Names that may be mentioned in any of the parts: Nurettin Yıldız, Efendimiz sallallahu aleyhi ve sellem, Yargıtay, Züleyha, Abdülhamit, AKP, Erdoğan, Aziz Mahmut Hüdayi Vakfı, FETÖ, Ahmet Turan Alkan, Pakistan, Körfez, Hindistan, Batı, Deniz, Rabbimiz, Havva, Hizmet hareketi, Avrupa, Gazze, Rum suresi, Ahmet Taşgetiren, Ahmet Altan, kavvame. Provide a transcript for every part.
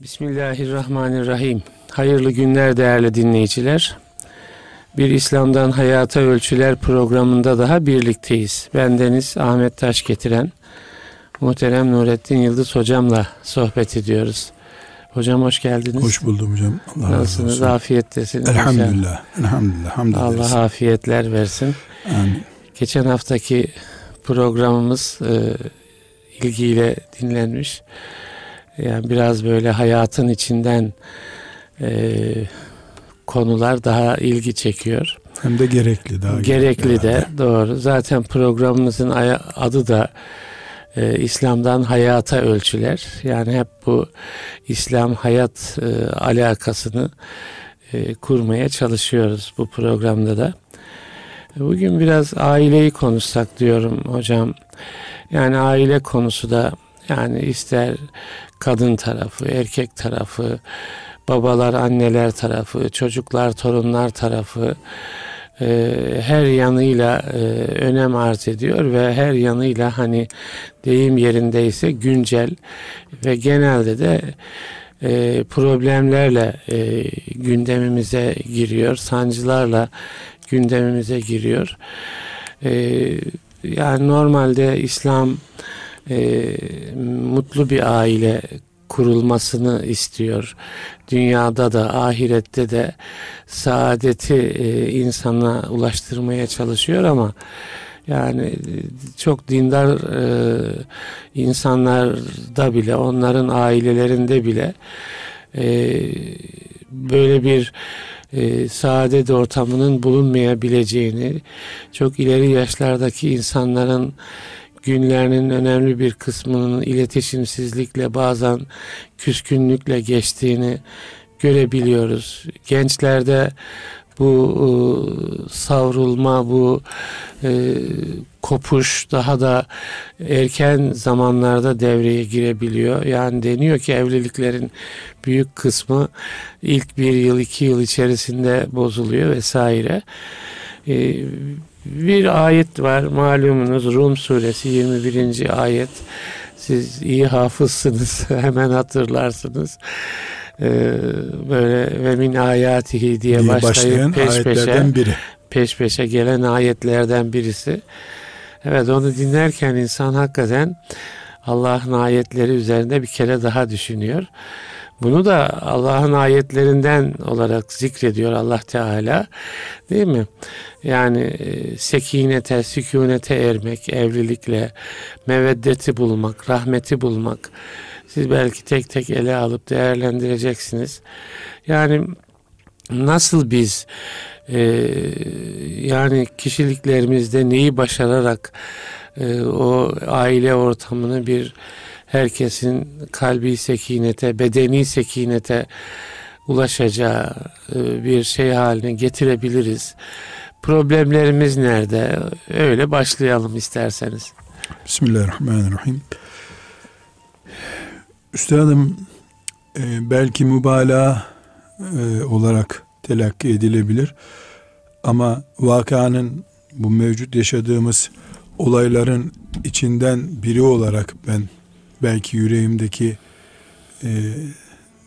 Bismillahirrahmanirrahim. Hayırlı günler değerli dinleyiciler. Bir İslam'dan Hayata Ölçüler programında daha birlikteyiz. Bendeniz Ahmet Taşgetiren, muhterem Nurettin Yıldız hocamla sohbet ediyoruz. Hocam hoş geldiniz. Hoş buldum hocam. Allah razı olsun. Afiyettesiniz. Elhamdülillah. Elhamdülillah. Allah afiyetler versin. Amin. Geçen haftaki programımız ilgiyle dinlenmiş. Yani biraz böyle hayatın içinden konular daha ilgi çekiyor. Hem de gerekli. Gerekli de herhalde. Doğru. Zaten programımızın adı da İslam'dan Hayata Ölçüler. Yani hep bu İslam hayat alakasını kurmaya çalışıyoruz bu programda da. Bugün biraz aileyi konuşsak diyorum hocam. Yani aile konusu da, yani ister kadın tarafı, erkek tarafı, babalar, anneler tarafı, çocuklar, torunlar tarafı her yanıyla önem arz ediyor ve her yanıyla, hani deyim yerindeyse, güncel ve genelde de problemlerle gündemimize giriyor, sancılarla gündemimize giriyor. Yani normalde İslam mutlu bir aile kurulmasını istiyor. Dünyada da ahirette de saadeti insana ulaştırmaya çalışıyor ama yani çok dindar insanlarda bile, onların ailelerinde bile böyle bir saadet ortamının bulunmayabileceğini, çok ileri yaşlardaki insanların günlerinin önemli bir kısmının iletişimsizlikle, bazen küskünlükle geçtiğini görebiliyoruz. Gençlerde bu savrulma, bu kopuş daha da erken zamanlarda devreye girebiliyor. Yani deniyor ki evliliklerin büyük kısmı ilk 1 yıl 2 yıl içerisinde bozuluyor vesaire. Bir ayet var malumunuz, Rum suresi 21. ayet. Siz iyi hafızsınız, hemen hatırlarsınız. Böyle ve min ayatihi diye başlayan peş peşe gelen ayetlerden birisi. Evet, onu dinlerken insan hakikaten Allah'ın ayetleri üzerinde bir kere daha düşünüyor. Bunu da Allah'ın ayetlerinden olarak zikrediyor Allah Teala, değil mi? Yani sekinete, sükunete ermek, evlilikle meveddeti bulmak, rahmeti bulmak. Siz belki tek tek ele alıp değerlendireceksiniz. Yani nasıl biz yani kişiliklerimizde neyi başararak o aile ortamını bir herkesin kalbi sekinete, bedeni sekinete ulaşacağı bir şey haline getirebiliriz? Problemlerimiz nerede? Öyle başlayalım isterseniz. Bismillahirrahmanirrahim. Üstadım, belki mübalağa olarak telakki edilebilir ama vakanın, bu mevcut yaşadığımız olayların içinden biri olarak ben belki yüreğimdeki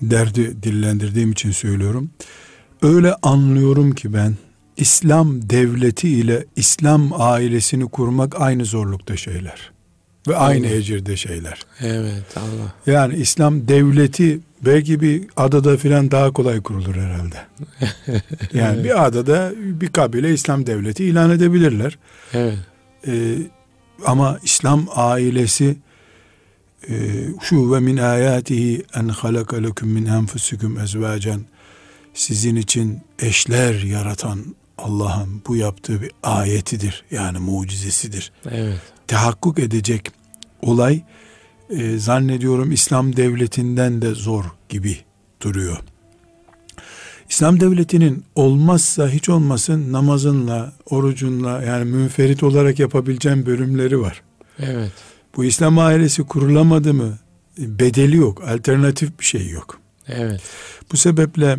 derdi dillendirdiğim için söylüyorum. Öyle anlıyorum ki ben, İslam devleti ile İslam ailesini kurmak aynı zorlukta şeyler. Ve aynı ecirde şeyler. Evet, Allah. Yani İslam devleti belki bir adada filan daha kolay kurulur herhalde. Yani evet, bir adada bir kabile İslam devleti ilan edebilirler. Evet. Ama İslam ailesi, şu ve min ayatihi en halaka lekum min enfusikum ezvacen, sizin için eşler yaratan Allah'ın bu yaptığı bir ayetidir, yani mucizesidir. Evet. Tehakkuk edecek olay zannediyorum İslam devletinden de zor gibi duruyor. İslam devletinin olmazsa hiç olmasın namazınla, orucunla, yani münferit olarak yapabileceğin bölümleri var. Evet. Bu İslam ailesi kurulamadı mı bedeli yok, alternatif bir şey yok. Evet. Bu sebeple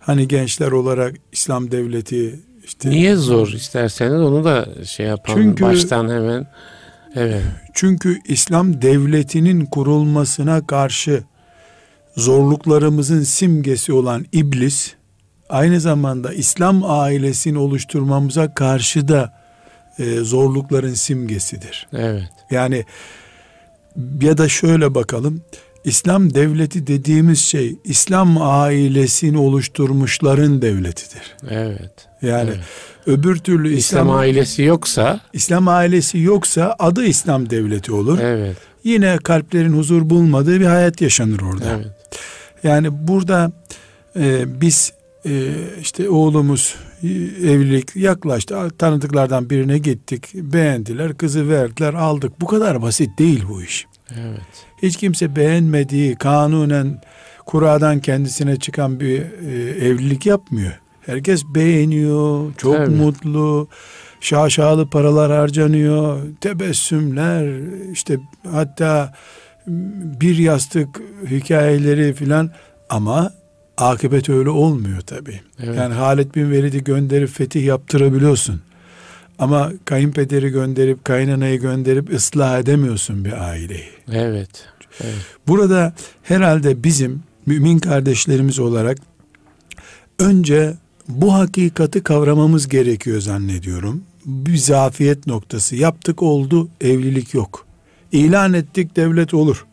hani gençler olarak İslam devleti işte, niye zor isterseniz onu da şey yapalım, çünkü baştan hemen. Evet. Çünkü İslam devletinin kurulmasına karşı zorluklarımızın simgesi olan iblis, aynı zamanda İslam ailesini oluşturmamıza karşı da zorlukların simgesidir. Evet. Yani ya da şöyle bakalım, İslam devleti dediğimiz şey İslam ailesini oluşturmuşların devletidir. Evet. Yani evet. Öbür türlü İslam ailesi yoksa, İslam ailesi yoksa adı İslam devleti olur. Evet. Yine kalplerin huzur bulmadığı bir hayat yaşanır orada. Evet. Yani burada biz işte oğlumuz evlilik yaklaştı, tanıdıklardan birine gittik, beğendiler, kızı verdiler, aldık. Bu kadar basit değil bu iş. Evet. Hiç kimse beğenmediği, kanunen kuradan kendisine çıkan bir evlilik yapmıyor. Herkes beğeniyor, çok evet. mutlu, şaşalı paralar harcanıyor, tebessümler, işte hatta bir yastık hikayeleri filan, ama akıbet öyle olmuyor tabii. Evet. Yani Halid bin Velid'i gönderip fetih yaptırabiliyorsun. Ama kayınpederi gönderip, kaynanayı gönderip ıslah edemiyorsun bir aileyi. Evet. Evet. Burada herhalde bizim mümin kardeşlerimiz olarak önce bu hakikati kavramamız gerekiyor zannediyorum. Bir zafiyet noktası. Yaptık oldu, evlilik yok. İlan ettik, devlet olur.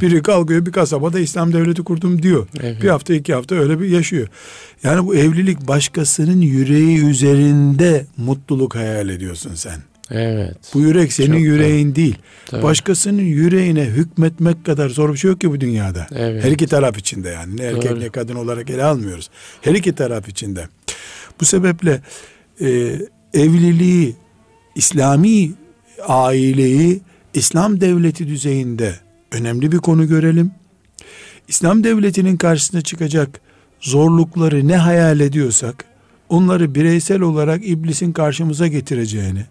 Biri kalkıyor bir kasabada İslam devleti kurdum diyor. Evet. Bir hafta iki hafta öyle bir yaşıyor. Yani bu evlilik başkasının yüreği üzerinde mutluluk hayal ediyorsun sen. Evet. Bu yürek senin çok yüreğin da. Değil. Tabii. Başkasının yüreğine hükmetmek kadar zor bir şey yok ki bu dünyada. Evet. Her iki taraf içinde yani. Ne erkek doğru. ne kadın olarak ele almıyoruz. Her iki taraf içinde. Bu sebeple evliliği, İslami aileyi İslam devleti düzeyinde önemli bir konu görelim. İslam devletinin karşısına çıkacak zorlukları ne hayal ediyorsak, onları bireysel olarak iblisin karşımıza getireceğini,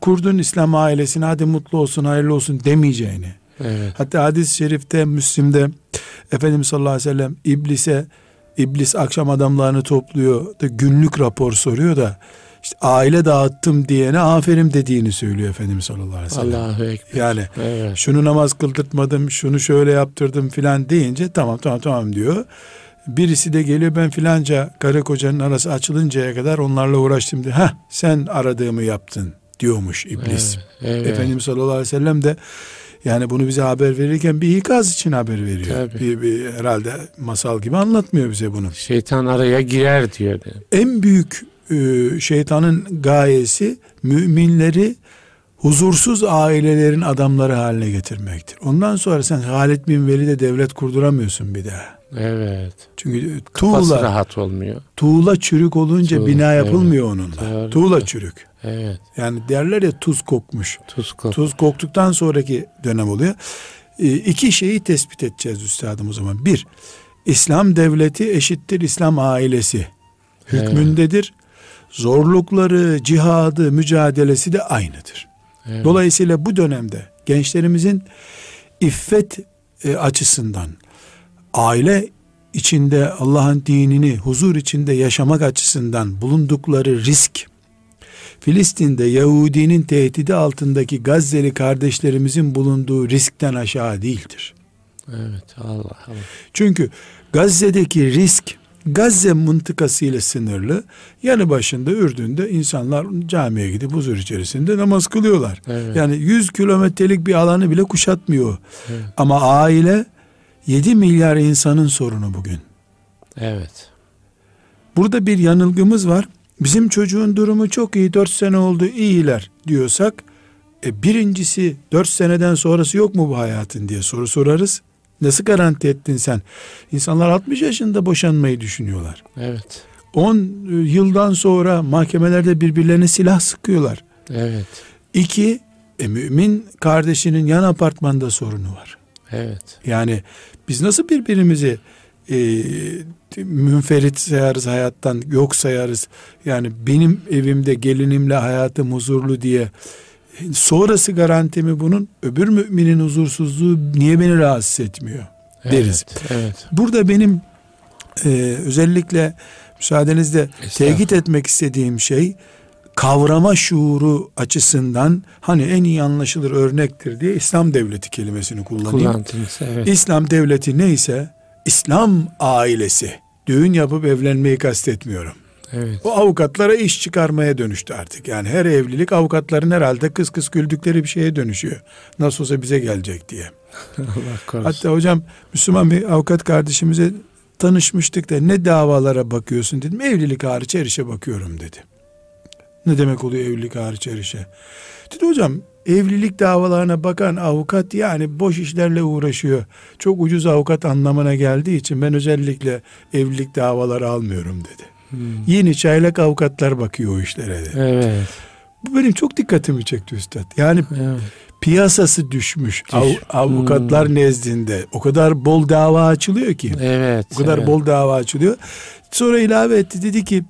kurdun İslam ailesine hadi mutlu olsun, hayırlı olsun demeyeceğini. Evet. Hatta hadis-i şerifte, Müslim'de Efendimiz sallallahu aleyhi ve sellem iblis akşam adamlarını topluyor da günlük rapor soruyor da, İşte aile dağıttım diyene aferin dediğini söylüyor Efendimiz sallallahu aleyhi ve sellem. Allahu ekber. Yani evet. şunu namaz kıldırtmadım, şunu şöyle yaptırdım filan deyince tamam diyor. Birisi de geliyor, ben filanca karı kocanın arası açılıncaya kadar onlarla uğraştım diyor. Hah, sen aradığımı yaptın diyormuş iblis. Evet, evet. Efendimiz sallallahu aleyhi ve sellem de yani bunu bize haber verirken bir ikaz için haber veriyor. Bir herhalde masal gibi anlatmıyor bize bunu. Şeytan araya girer diyor. En büyük şeytanın gayesi müminleri huzursuz ailelerin adamları haline getirmektir. Ondan sonra sen Halid bin Velid'e devlet kurduramıyorsun bir daha. Evet. Çünkü tuğla rahat olmuyor. Tuğla çürük olunca bina yapılmıyor evet. onunla. Doğru. Tuğla çürük. Evet. Yani derler ya tuz kokmuş. Tuz koktuktan sonraki dönem oluyor. İki şeyi tespit edeceğiz üstadım o zaman. Bir, İslam devleti eşittir İslam ailesi hükmündedir. Evet. Zorlukları, cihadı, mücadelesi de aynıdır. Evet. Dolayısıyla bu dönemde gençlerimizin iffet açısından, aile içinde Allah'ın dinini huzur içinde yaşamak açısından bulundukları risk, Filistin'de Yahudi'nin tehdidi altındaki Gazze'li kardeşlerimizin bulunduğu riskten aşağı değildir. Evet, Allah. Çünkü Gazze'deki risk Gazze mıntıkası ile sınırlı. Yanı başında Ürdün'de insanlar camiye gidip huzur içerisinde namaz kılıyorlar. Evet. Yani 100 kilometrelik bir alanı bile kuşatmıyor. Evet. Ama aile 7 milyar insanın sorunu bugün. Evet. Burada bir yanılgımız var. Bizim çocuğun durumu çok iyi, 4 sene oldu, iyiler diyorsak birincisi 4 seneden sonrası yok mu bu hayatın diye soru sorarız. Nasıl garanti ettin sen? İnsanlar 60 yaşında boşanmayı düşünüyorlar. Evet. 10 yıldan sonra mahkemelerde birbirlerine silah sıkıyorlar. Evet. 2, mümin kardeşinin yan apartmanda sorunu var. Evet. Yani biz nasıl birbirimizi münferit sayarız, hayattan yok sayarız? Yani benim evimde gelinimle hayatım huzurlu diye... Sonrası garanti mi bunun? Öbür müminin huzursuzluğu niye beni rahatsız etmiyor deriz. Evet, evet. Burada benim özellikle müsaadenizle tehdit etmek istediğim şey, kavrama şuuru açısından hani en iyi anlaşılır örnektir diye İslam devleti kelimesini kullanayım. Evet. İslam devleti neyse İslam ailesi, düğün yapıp evlenmeyi kastetmiyorum. Evet. O avukatlara iş çıkarmaya dönüştü artık. Yani her evlilik avukatların herhalde kıs kıs güldükleri bir şeye dönüşüyor. Nasıl olsa bize gelecek diye. Allah korusun. Hatta hocam Müslüman bir avukat kardeşimize tanışmıştık da ne davalara bakıyorsun dedim. Evlilik hariç her işe bakıyorum dedi. Ne demek oluyor evlilik hariç her işe? Dedi hocam evlilik davalarına bakan avukat yani boş işlerle uğraşıyor. Çok ucuz avukat anlamına geldiği için ben özellikle evlilik davaları almıyorum dedi. Yeni çaylak avukatlar bakıyor o işlere dedi. Evet. Bu benim çok dikkatimi çekti üstad. Yani evet, piyasası düşmüş avukatlar nezdinde. O kadar bol dava açılıyor ki. Evet. O kadar bol dava açılıyor. Sonra ilave etti, dedi ki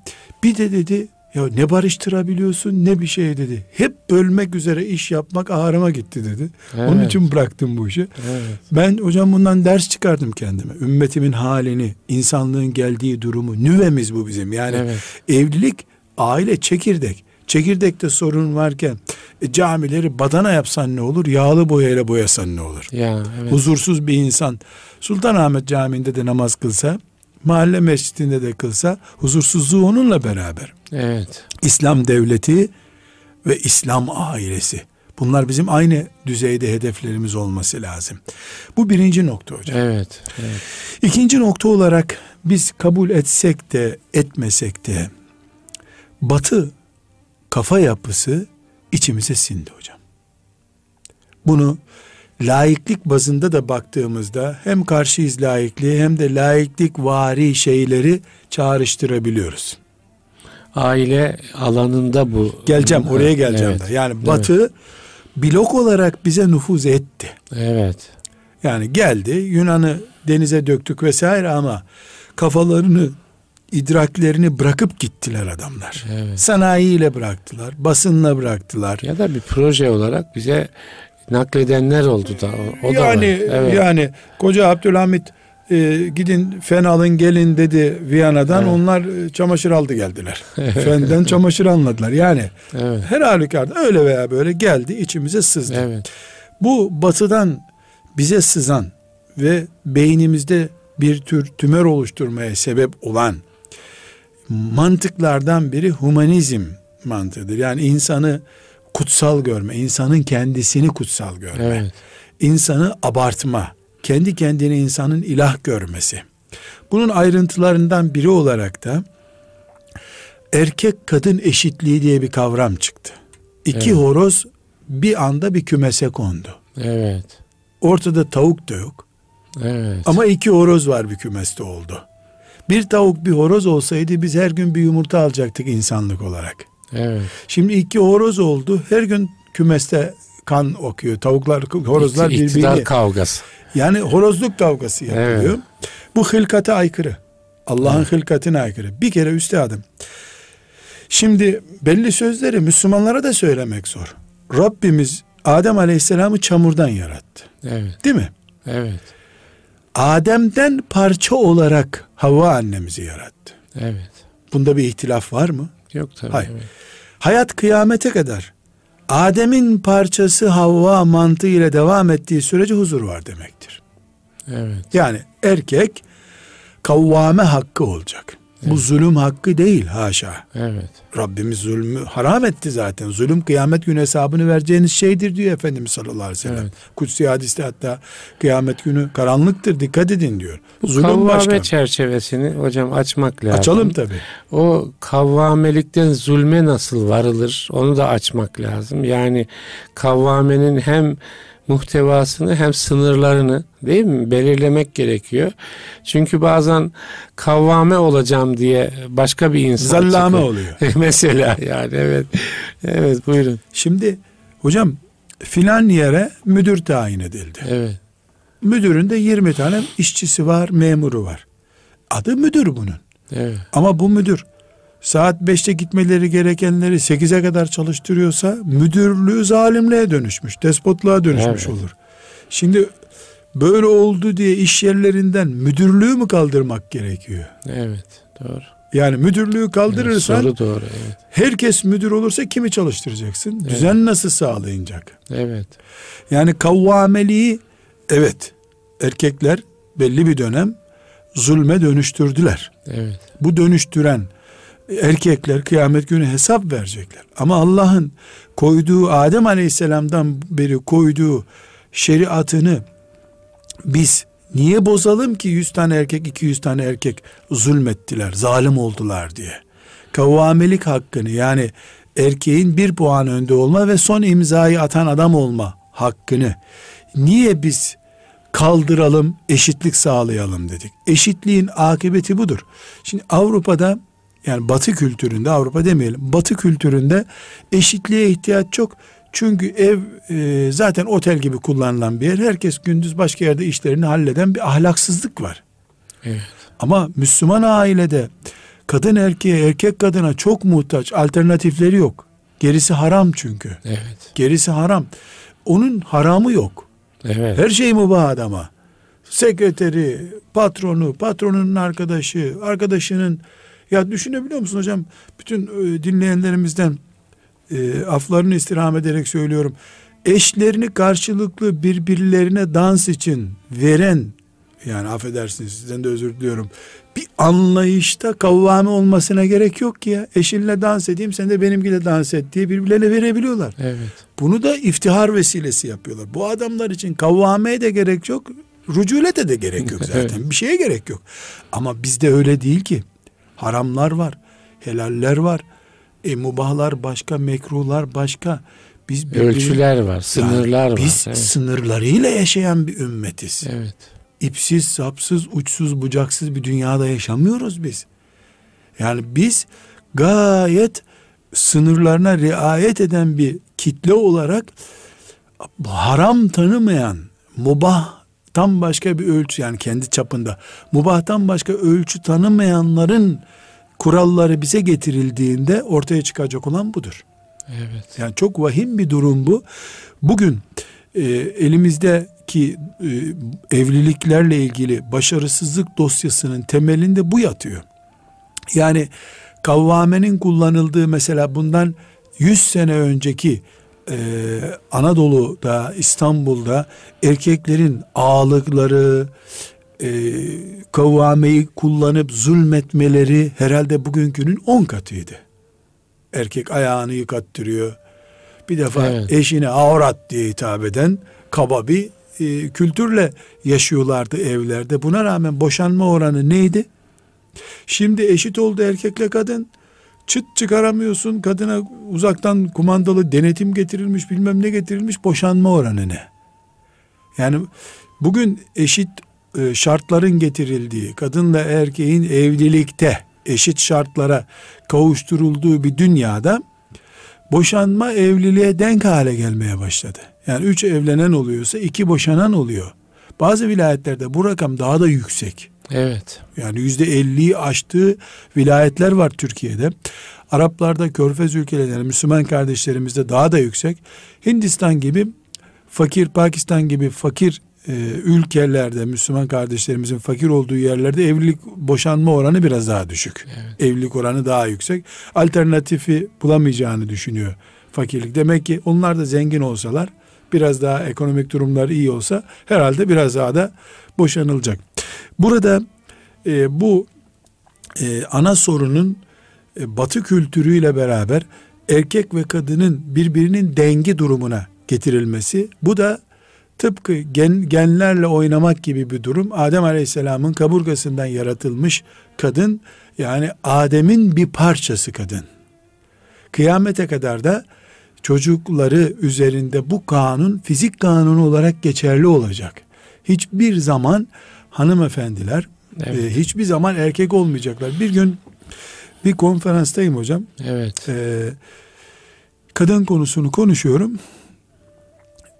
bir de dedi ya ne barıştırabiliyorsun ne bir şey dedi. Hep bölmek üzere iş yapmak ağrıma gitti dedi. Evet. Onun için bıraktım bu işi. Evet. Ben hocam bundan ders çıkardım kendime. Ümmetimin halini, insanlığın geldiği durumu, nüvemiz bu bizim. Yani evet, evlilik, aile çekirdek. Çekirdekte sorun varken camileri badana yapsan ne olur? Yağlı boyayla boyasan ne olur? Ya, evet. Huzursuz bir insan Sultanahmet Camii'nde de namaz kılsa, mahalle mescidinde de kılsa huzursuzluğu onunla beraber. Evet. İslam devleti ve İslam ailesi. Bunlar bizim aynı düzeyde hedeflerimiz olması lazım. Bu birinci nokta hocam. Evet, evet. İkinci nokta olarak biz kabul etsek de etmesek de Batı kafa yapısı içimize sindi hocam. Bunu laiklik bazında da baktığımızda hem karşıyız laikliğe hem de laiklik vari şeyleri çağrıştırabiliyoruz. Aile alanında bu. Geleceğim oraya, geleceğim evet, da. Yani evet, Batı blok olarak bize nüfuz etti. Evet. Yani geldi, Yunan'ı denize döktük vesaire ama kafalarını, idraklerini bırakıp gittiler adamlar. Evet. Sanayiyle bıraktılar, basınla bıraktılar. Ya da bir proje olarak bize nakledenler oldu da. O yani da evet, yani koca Abdülhamit gidin fen alın gelin dedi Viyana'dan. Evet. Onlar çamaşır aldı geldiler. Fenden çamaşır anladılar. Yani evet, her halükarda öyle veya böyle geldi içimize sızdı. Evet. Bu batıdan bize sızan ve beynimizde bir tür tümör oluşturmaya sebep olan mantıklardan biri humanizm mantığıdır. Yani insanı kutsal görme, insanın kendisini kutsal görme, evet, insanı abartma, kendi kendini insanın ilah görmesi. Bunun ayrıntılarından biri olarak da erkek kadın eşitliği diye bir kavram çıktı. İki evet, horoz bir anda bir kümese kondu. Evet. Ortada tavuk da yok. Evet. Ama iki horoz var bir kümeste oldu. Bir tavuk bir horoz olsaydı biz her gün bir yumurta alacaktık insanlık olarak. Evet. Şimdi iki horoz oldu. Her gün kümeste kan okuyor. Tavuklar, horozlar birbiriyle. İktidar kavgası. Yani horozluk kavgası yapılıyor. Evet. Bu hılkata aykırı. Allah'ın evet, hılkatine aykırı. Bir kere üstadım, şimdi belli sözleri Müslümanlara da söylemek zor. Rabbimiz Adem Aleyhisselam'ı çamurdan yarattı. Evet. Değil mi? Evet. Adem'den parça olarak Havva annemizi yarattı. Evet. Bunda bir ihtilaf var mı? Yok tabii. Hayır. Evet. Hayat kıyamete kadar Adem'in parçası Havva mantığı ile devam ettiği sürece huzur var demektir. Evet. Yani erkek kavvame hakkı olacak. Evet. Bu zulüm hakkı değil haşa. Evet. Rabbimiz zulmü haram etti zaten. Zulüm kıyamet günü hesabını vereceğiniz şeydir diyor Efendimiz sallallahu aleyhi ve sellem. Evet. Kutsi hadiste hatta kıyamet günü karanlıktır dikkat edin diyor. Zulüm kavvame başka çerçevesini hocam açmak lazım. Açalım tabii. O kavvamelikten zulme nasıl varılır onu da açmak lazım. Yani kavvamenin hem muhtevasını hem sınırlarını değil mi belirlemek gerekiyor. Çünkü bazen kavvame olacağım diye başka bir insan zallame oluyor. Mesela yani evet. Evet buyurun. Şimdi hocam filan yere müdür tayin edildi. Evet. Müdürün de 20 tane işçisi var, memuru var. Adı müdür bunun. Evet. Ama bu müdür saat 5'te gitmeleri gerekenleri 8'e kadar çalıştırıyorsa müdürlüğü zalimliğe dönüşmüş, despotluğa dönüşmüş evet, olur. Şimdi böyle oldu diye iş yerlerinden müdürlüğü mü kaldırmak gerekiyor? Evet, doğru. Yani müdürlüğü kaldırırsan evet, doğru, evet, herkes müdür olursa kimi çalıştıracaksın? Evet. Düzen nasıl sağlayacak? Evet. Yani kavvameliği evet, erkekler belli bir dönem zulme dönüştürdüler. Evet. Bu dönüştüren erkekler kıyamet günü hesap verecekler. Ama Allah'ın koyduğu, Adem Aleyhisselam'dan beri koyduğu şeriatını biz niye bozalım ki 100 tane erkek 200 tane erkek zulmettiler, zalim oldular diye. Kavvamelik hakkını, yani erkeğin bir puan önde olma ve son imzayı atan adam olma hakkını niye biz kaldıralım, eşitlik sağlayalım dedik. Eşitliğin akıbeti budur. Şimdi Avrupa'da, yani Batı kültüründe, Avrupa demeyelim, Batı kültüründe eşitliğe ihtiyaç çok. Çünkü ev zaten otel gibi kullanılan bir yer. Herkes gündüz başka yerde işlerini halleden bir ahlaksızlık var. Evet. Ama Müslüman ailede kadın erkeğe, erkek kadına çok muhtaç. Alternatifleri yok. Gerisi haram çünkü. Evet. Gerisi haram. Onun haramı yok. Evet. Her şey mübah adama. Sekreteri, patronu, patronunun arkadaşı, arkadaşının. Ya düşünebiliyor musun hocam? Bütün dinleyenlerimizden aflarını istirham ederek söylüyorum. Eşlerini karşılıklı birbirlerine dans için veren, yani affedersiniz, sizden de özür diliyorum, bir anlayışta kavvame olmasına gerek yok ki ya. Eşinle dans edeyim, sen de benimkiyle dans et diye birbirlerine verebiliyorlar. Evet. Bunu da iftihar vesilesi yapıyorlar. Bu adamlar için kavvameye de gerek yok, rüculete de gerek yok zaten. Evet. Bir şeye gerek yok. Ama bizde öyle değil ki. Haramlar var, helaller var. Mubahlar başka, mekruhlar başka. Biz ölçüler var, sınırlar var. Biz evet, sınırlarıyla yaşayan bir ümmetiz. Evet. İpsiz, sapsız, uçsuz, bucaksız bir dünyada yaşamıyoruz biz. Yani biz gayet sınırlarına riayet eden bir kitle olarak haram tanımayan, mubahtan başka bir ölçü, yani kendi çapında mubahtan başka ölçü tanımayanların kuralları bize getirildiğinde ortaya çıkacak olan budur. Evet. Yani çok vahim bir durum bu. Bugün elimizdeki evliliklerle ilgili başarısızlık dosyasının temelinde bu yatıyor. Yani kavvamenin kullanıldığı, mesela bundan 100 sene önceki Anadolu'da, İstanbul'da erkeklerin ağalıkları, kavvameyi kullanıp zulmetmeleri herhalde bugünkünün 10 katıydı. Erkek ayağını yıkattırıyor. Bir defa evet, eşine avrat diye hitap eden kaba bir kültürle yaşıyorlardı evlerde. Buna rağmen boşanma oranı neydi? Şimdi eşit oldu erkekle kadın. Çıt çıkaramıyorsun. Kadına uzaktan kumandalı denetim getirilmiş, bilmem ne getirilmiş. Boşanma oranı ne? Yani bugün eşit şartların getirildiği, kadınla erkeğin evlilikte eşit şartlara kavuşturulduğu bir dünyada boşanma evliliğe denk hale gelmeye başladı. Yani 3 evlenen oluyorsa 2 boşanan oluyor. Bazı vilayetlerde bu rakam daha da yüksek. Evet. Yani %50'yi aştığı vilayetler var Türkiye'de. Araplarda, Körfez ülkelerinde, yani Müslüman kardeşlerimizde daha da yüksek. Hindistan gibi fakir, Pakistan gibi fakir ülkelerde, Müslüman kardeşlerimizin fakir olduğu yerlerde evlilik boşanma oranı biraz daha düşük. Evet. Evlilik oranı daha yüksek. Alternatifi bulamayacağını düşünüyor fakirlik. Demek ki onlar da zengin olsalar, biraz daha ekonomik durumları iyi olsa herhalde biraz daha da boşanılacak. Burada bu ana sorunun Batı kültürüyle beraber erkek ve kadının birbirinin dengi durumuna getirilmesi, bu da tıpkı genlerle oynamak gibi bir durum. Adem Aleyhisselam'ın kaburgasından yaratılmış kadın, yani Adem'in bir parçası kadın. Kıyamete kadar da çocukları üzerinde bu kanun fizik kanunu olarak geçerli olacak. Hiçbir zaman hanımefendiler, evet, hiçbir zaman erkek olmayacaklar. Bir gün bir konferanstayım hocam. Evet. Kadın konusunu konuşuyorum.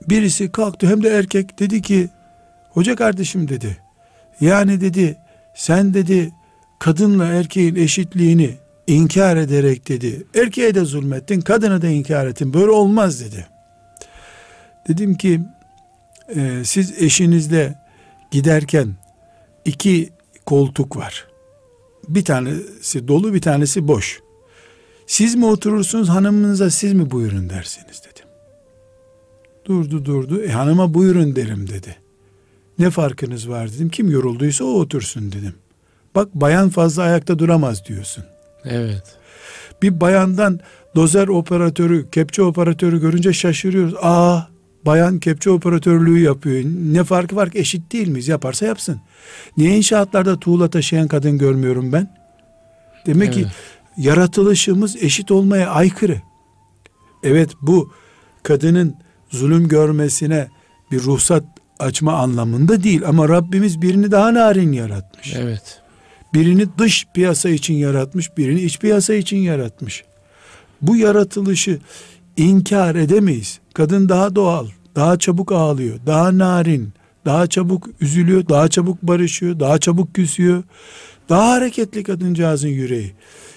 Birisi kalktı, hem de erkek, dedi ki hoca kardeşim dedi, yani dedi sen dedi kadınla erkeğin eşitliğini inkar ederek dedi erkeğe de zulmettin, kadına da inkar ettin, böyle olmaz dedi. Dedim ki siz eşinizle giderken 2 koltuk var, bir tanesi dolu bir tanesi boş, siz mi oturursunuz hanımınıza, siz mi buyurun dersiniz dedi. Durdu. Hanıma buyurun derim dedi. Ne farkınız var dedim. Kim yorulduysa o otursun dedim. bak bayan fazla ayakta duramaz diyorsun. Evet. Bir bayandan dozer operatörü, kepçe operatörü görünce şaşırıyoruz. Aa, bayan kepçe operatörlüğü yapıyor. Ne farkı var ki? Eşit değil miyiz? Yaparsa yapsın. Niye inşaatlarda tuğla taşıyan kadın görmüyorum ben? Demek ki yaratılışımız eşit olmaya aykırı. Evet, bu kadının zulüm görmesine bir ruhsat açma anlamında değil, ama Rabbimiz birini daha narin yaratmış. Evet. Birini dış piyasa için yaratmış, birini iç piyasa için yaratmış. Bu yaratılışı inkar edemeyiz. Kadın daha doğal, daha çabuk ağlıyor, daha narin, daha çabuk üzülüyor, daha çabuk barışıyor, daha çabuk küsüyor. Daha hareketli kadıncağızın yüreği.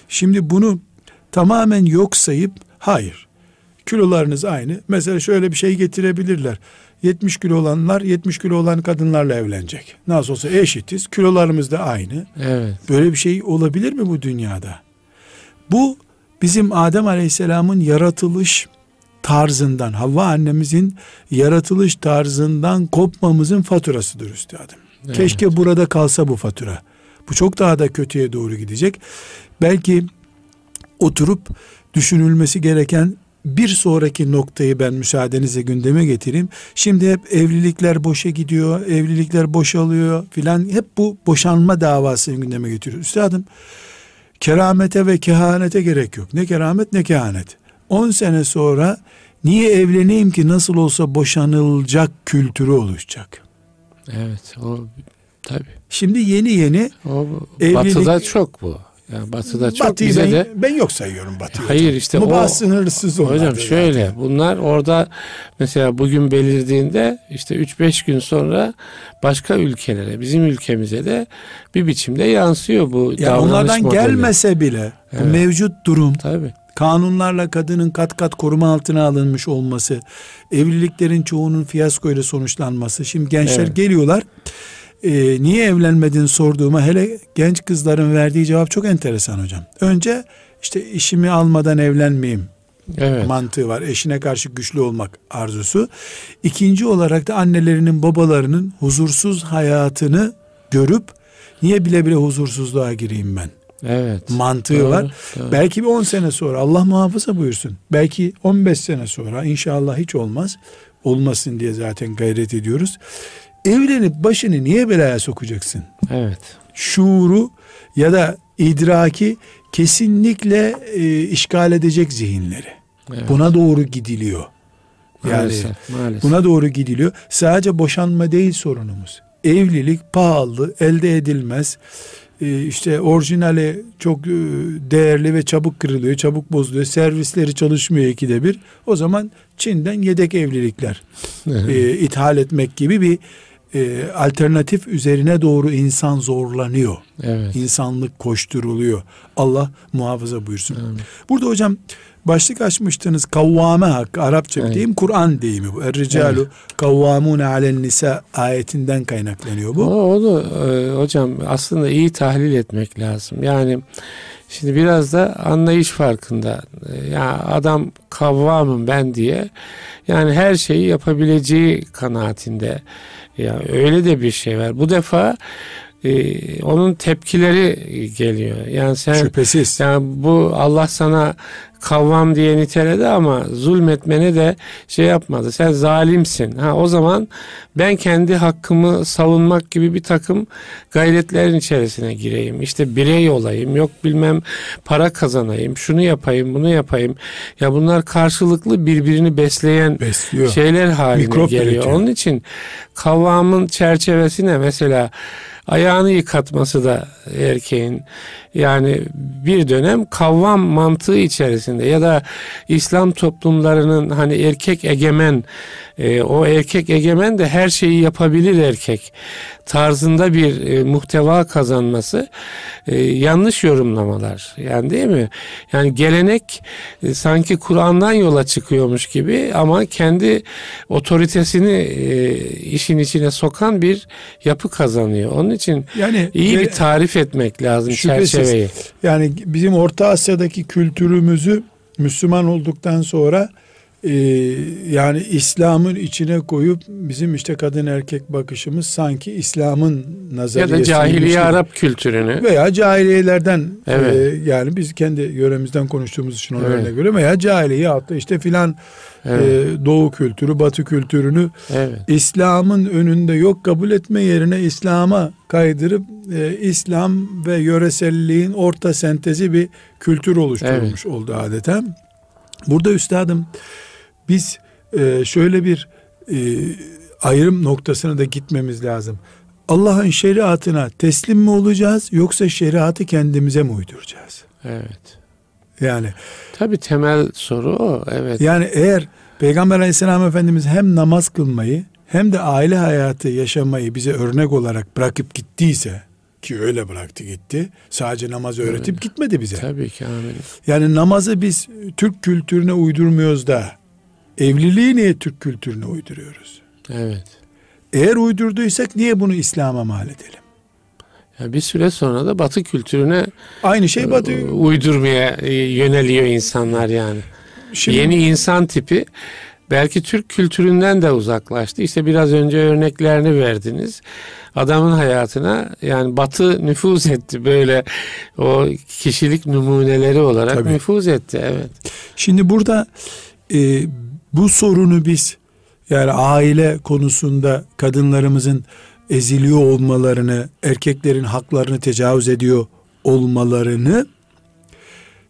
Şimdi bunu tamamen yok sayıp, hayır, kilolarınız aynı. Mesela şöyle bir şey getirebilirler. 70 kilo olanlar 70 kilo olan kadınlarla evlenecek. Nasıl olsa eşitiz. Kilolarımız da aynı. Evet. Böyle bir şey olabilir mi bu dünyada? Bu bizim Adem Aleyhisselam'ın yaratılış tarzından, Havva annemizin yaratılış tarzından kopmamızın faturasıdır üstadım. Evet. Keşke burada kalsa bu fatura. Bu çok daha da kötüye doğru gidecek. Belki oturup düşünülmesi gereken bir sonraki noktayı ben müsaadenizle gündeme getireyim. Şimdi hep evlilikler boşa gidiyor, evlilikler boşalıyor filan. Hep bu boşanma davasını gündeme getiriyor. Üstadım, keramete ve kehanete gerek yok. Ne keramet ne kehanet. 10 sene sonra niye evleneyim ki, nasıl olsa boşanılacak kültürü oluşacak. Evet, o tabii. Şimdi yeni o, evlilik... Batı'da çok bu. Yani Batı'da çok, Batı bize de... Ben yok sayıyorum Batı'yı. Hayır işte o... Mubah sınırsız onlar. Hocam şöyle yani. Bunlar orada mesela bugün belirdiğinde işte 3-5 gün sonra başka ülkelere, bizim ülkemize de bir biçimde yansıyor bu davranış modeli. Onlardan gelmese bile bu mevcut durum. Tabii. Kanunlarla kadının kat kat koruma altına alınmış olması, evliliklerin çoğunun fiyaskoyla sonuçlanması. Şimdi gençler geliyorlar. Niye evlenmedin sorduğuma, hele genç kızların verdiği cevap çok enteresan hocam. Önce işte işimi almadan evlenmeyeyim mantığı var. Eşine karşı güçlü olmak arzusu. İkinci olarak da annelerinin, babalarının huzursuz hayatını görüp niye bile bile huzursuzluğa gireyim ben? Evet. Mantığı doğru, var. Doğru. Belki bir 10 sene sonra, Allah muhafaza buyursun. Belki 15 sene sonra, inşallah hiç olmaz. Olmasın diye zaten gayret ediyoruz. Evlenip başını niye belaya sokacaksın? Evet. Şuuru ya da idraki kesinlikle işgal edecek zihinleri. Evet. Buna doğru gidiliyor. Maalesef, yani maalesef. Buna doğru gidiliyor. Sadece boşanma değil sorunumuz. Evlilik pahalı, elde edilmez. İşte orijinali çok değerli ve çabuk kırılıyor, çabuk bozuluyor. Servisleri çalışmıyor ikide bir. O zaman Çin'den yedek evlilikler ithal etmek gibi bir alternatif üzerine doğru insan zorlanıyor. Evet. İnsanlık koşturuluyor. Allah muhafaza buyursun. Evet. Burada hocam başlık açmıştınız. Kavvame hakkı. Arapça bir deyim. Kur'an deyimi bu. Er-ricalu kavvamune alen nisa ayetinden kaynaklanıyor bu. Onu hocam aslında iyi tahlil etmek lazım. Yani şimdi biraz da anlayış farkında. Ya adam kavvamım ben diye, yani her şeyi yapabileceği kanaatinde. Ya öyle de bir şey var. Bu defa onun tepkileri geliyor. Yani sen, şüphesiz. Yani bu Allah sana kavvam diye niteledi ama zulmetmene de şey yapmadı. Sen zalimsin. Ha, o zaman ben kendi hakkımı savunmak gibi bir takım gayretlerin içerisine gireyim. İşte birey olayım. Yok bilmem para kazanayım. Şunu yapayım, bunu yapayım. Ya bunlar karşılıklı birbirini besleyen şeyler haline mikrop geliyor. Belirtiyor. Onun için kavvamın çerçevesine mesela ayağını yıkatması da erkeğin, yani bir dönem kavvam mantığı içerisinde ya da İslam toplumlarının hani erkek egemen, o erkek egemen de her şeyi yapabilir erkek tarzında bir muhteva kazanması yanlış yorumlamalar, yani değil mi? Yani gelenek sanki Kur'an'dan yola çıkıyormuş gibi ama kendi otoritesini işin içine sokan bir yapı kazanıyor. Onun için yani, iyi bir tarif etmek lazım çerçeveyi. Yani bizim Orta Asya'daki kültürümüzü Müslüman olduktan sonra yani İslam'ın içine koyup bizim işte kadın erkek bakışımız sanki İslam'ın nazariyesi. Ya da cahiliye Arap kültürünü. Veya cahiliyelerden, evet. Yani biz kendi yöremizden konuştuğumuz için onlarına, evet, göre veya cahiliye hatta işte filan, evet, doğu kültürü, batı kültürünü, evet, İslam'ın önünde yok kabul etme yerine İslam'a kaydırıp İslam ve yöreselliğin orta sentezi bir kültür oluşturmuş, evet, oldu adeten. Burada üstadım biz şöyle bir ayrım noktasına da gitmemiz lazım. Allah'ın şeriatına teslim mi olacağız yoksa şeriatı kendimize mi uyduracağız? Evet. Yani. Tabii temel soru o. Evet. Yani eğer Peygamber Aleyhisselam Efendimiz hem namaz kılmayı hem de aile hayatı yaşamayı bize örnek olarak bırakıp gittiyse, ki öyle bıraktı gitti. Sadece namazı öğretip, evet, gitmedi bize. Tabii ki. Amirim. Yani namazı biz Türk kültürüne uydurmuyoruz da evliliği niye Türk kültürüne uyduruyoruz? Evet. Eğer uydurduysak niye bunu İslam'a mal edelim? Ya bir süre sonra da Batı kültürüne aynı şey uydurmaya yöneliyor insanlar yani. Şimdi, yeni insan tipi belki Türk kültüründen de uzaklaştı. İşte biraz önce örneklerini verdiniz. Adamın hayatına yani Batı nüfuz etti, böyle o kişilik numuneleri olarak, tabii, nüfuz etti. Evet. Şimdi burada bu sorunu biz yani aile konusunda kadınlarımızın eziliyor olmalarını, erkeklerin haklarını tecavüz ediyor olmalarını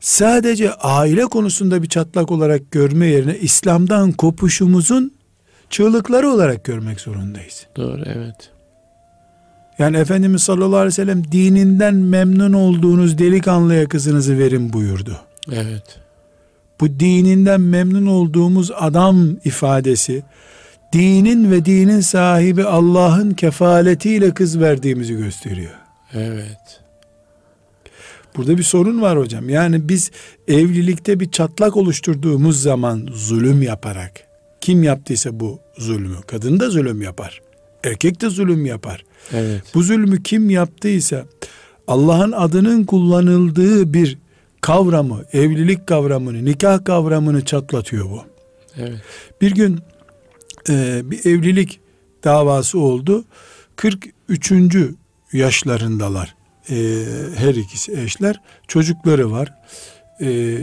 sadece aile konusunda bir çatlak olarak görme yerine İslam'dan kopuşumuzun çığlıkları olarak görmek zorundayız. Doğru, evet. Yani Efendimiz sallallahu aleyhi ve sellem dininden memnun olduğunuz delikanlıya kızınızı verin buyurdu. Evet. Bu dininden memnun olduğumuz adam ifadesi, dinin ve dinin sahibi Allah'ın kefaletiyle kız verdiğimizi gösteriyor. Evet. Burada bir sorun var hocam. Yani biz evlilikte bir çatlak oluşturduğumuz zaman zulüm yaparak, kim yaptıysa bu zulmü, kadın da zulüm yapar, erkek de zulüm yapar. Evet. Bu zulmü kim yaptıysa Allah'ın adının kullanıldığı bir kavramı, evlilik kavramını, nikah kavramını çatlatıyor bu. Evet. Bir gün bir evlilik davası oldu. 43. yaşlarındalar. Her ikisi eşler. Çocukları var.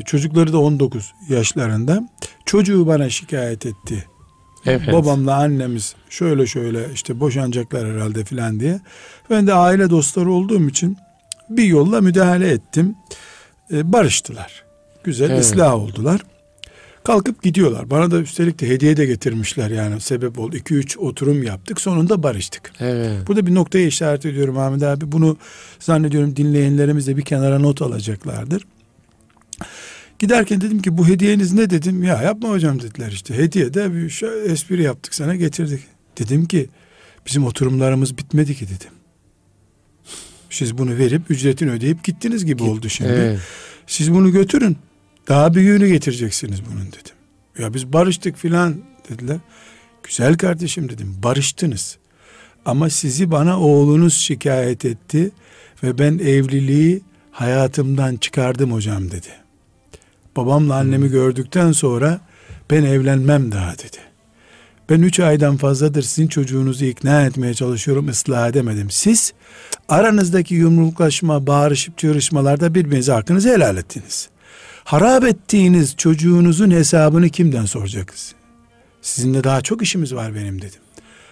Çocukları da 19 yaşlarında. Çocuğu bana şikayet etti. Evet. Babamla annemiz şöyle şöyle işte boşanacaklar herhalde filan diye. Ben de aile dostları olduğum için bir yolla müdahale ettim. Barıştılar. Güzel, evet, ıslah oldular. Kalkıp gidiyorlar. Bana da üstelik de hediye de getirmişler yani, sebep oldu. 2-3 oturum yaptık. Sonunda barıştık. Evet. Burada bir noktaya işaret ediyorum Ahmet abi. Bunu zannediyorum dinleyenlerimiz de bir kenara not alacaklardır. Giderken dedim ki bu hediyeniz ne dedim. Ya yapma hocam dediler işte. Hediye de bir espri yaptık sana getirdik. Dedim ki bizim oturumlarımız bitmedi ki dedim. Siz bunu verip ücretini ödeyip gittiniz gibi oldu şimdi. Evet. Siz bunu götürün. Daha büyüğünü getireceksiniz bunun dedim. Ya biz barıştık filan dediler. Güzel kardeşim dedim, barıştınız. Ama sizi bana oğlunuz şikayet etti ve ben evliliği hayatımdan çıkardım hocam dedi. Babamla annemi gördükten sonra ben evlenmem daha dedi. Ben 3 aydan fazladır sizin çocuğunuzu ikna etmeye çalışıyorum, ıslah edemedim. Siz aranızdaki yumruklaşma, bağırışıp çığırışmalarda birbirinize hakkınızı helal ettiniz. Harap ettiğiniz çocuğunuzun hesabını kimden soracaksınız? Sizinle daha çok işimiz var benim dedim.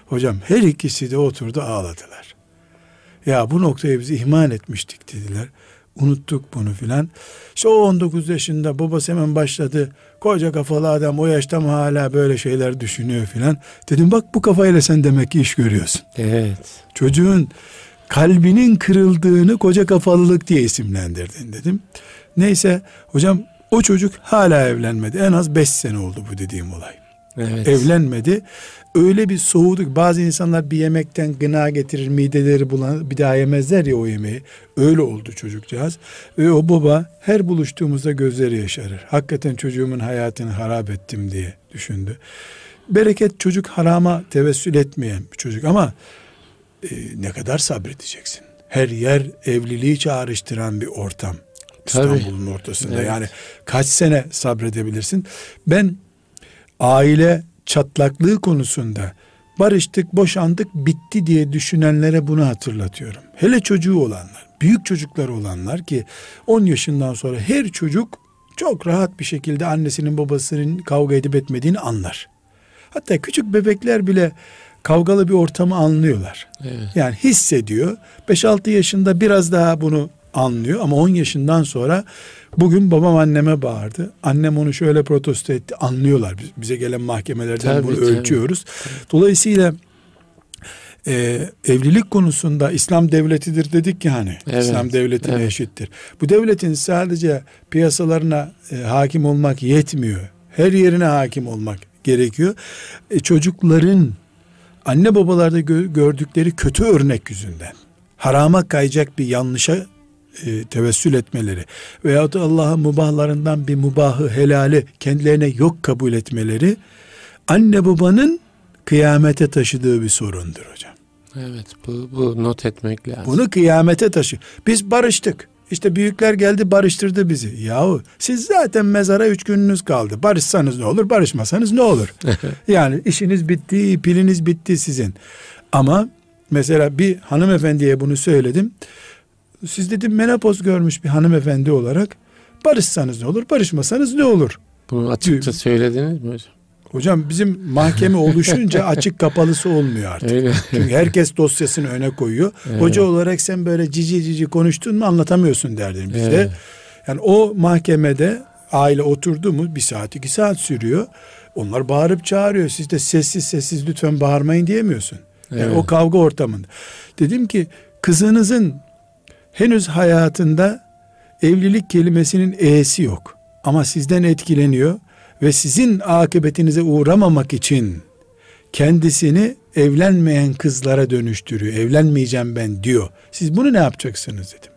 Hocam her ikisi de oturdu ağladılar. Ya bu noktaya bizi ihmal etmiştik dediler. Unuttuk bunu filan. İşte o 19 yaşında babası hemen başladı. Koca kafalı adam o yaşta mı hala böyle şeyler düşünüyor filan. Dedim bak bu kafayla sen demek ki iş görüyorsun. Evet. Çocuğun kalbinin kırıldığını koca kafalılık diye isimlendirdin dedim. Neyse hocam o çocuk hala evlenmedi. En az 5 sene oldu bu dediğim olay. Evet. Evlenmedi. Öyle bir soğuduk. Bazı insanlar bir yemekten gına getirir, mideleri bulanır, bir daha yemezler ya o yemeği. Öyle oldu çocukcağız. Ve o baba her buluştuğumuzda gözleri yaşarır. Hakikaten çocuğumun hayatını harap ettim diye düşündü. Bereket çocuk harama tevessül etmeyen bir çocuk ama ne kadar sabredeceksin? Her yer evliliği çağrıştıran bir ortam. İstanbul'un ortasında, evet, yani kaç sene sabredebilirsin? Ben aile çatlaklığı konusunda barıştık, boşandık, bitti diye düşünenlere bunu hatırlatıyorum. Hele çocuğu olanlar, büyük çocukları olanlar ki 10 yaşından sonra her çocuk çok rahat bir şekilde annesinin babasının kavga edip etmediğini anlar. Hatta küçük bebekler bile kavgalı bir ortamı anlıyorlar. Evet. Yani hissediyor. 5-6 yaşında biraz daha bunu anlıyor ama 10 yaşından sonra bugün babam anneme bağırdı, annem onu şöyle protesto etti, anlıyorlar. Bize gelen mahkemelerden tabii, bunu ölçüyoruz. Tabii. Dolayısıyla evlilik konusunda İslam devletidir dedik ki hani. Evet. İslam devletine evet. eşittir. Bu devletin sadece piyasalarına hakim olmak yetmiyor. Her yerine hakim olmak gerekiyor. Çocukların anne babalarda gördükleri kötü örnek yüzünden harama kayacak bir yanlışa tevessül etmeleri veyahut Allah'ın mubahlarından bir mubahı helali kendilerine yok kabul etmeleri anne babanın kıyamete taşıdığı bir sorundur hocam. Evet, bu not etmek lazım. Bunu kıyamete taşı. Biz barıştık. İşte büyükler geldi barıştırdı bizi. Yahu siz zaten mezara 3 gününüz kaldı. Barışsanız ne olur, barışmasanız ne olur? Yani işiniz bitti, piliniz bitti sizin. Ama mesela bir hanımefendiye bunu söyledim. Siz dedim menopoz görmüş bir hanımefendi olarak barışsanız ne olur, barışmasanız ne olur? Bunu açıkça söylediniz mi hocam? Hocam bizim mahkeme oluşunca açık kapalısı olmuyor artık. Öyle. Çünkü herkes dosyasını öne koyuyor. Evet. Hoca olarak sen böyle cici cici konuştun mu anlatamıyorsun derdin bizde. Evet. Yani o mahkemede aile oturdu mu 1 saat 2 saat sürüyor. Onlar bağırıp çağırıyor. Siz de sessiz sessiz lütfen bağırmayın diyemiyorsun. Yani evet. O kavga ortamında. Dedim ki kızınızın henüz hayatında evlilik kelimesinin e'si yok. Ama sizden etkileniyor. Ve sizin akıbetinize uğramamak için kendisini evlenmeyen kızlara dönüştürüyor. Evlenmeyeceğim ben diyor. Siz bunu ne yapacaksınız dedim.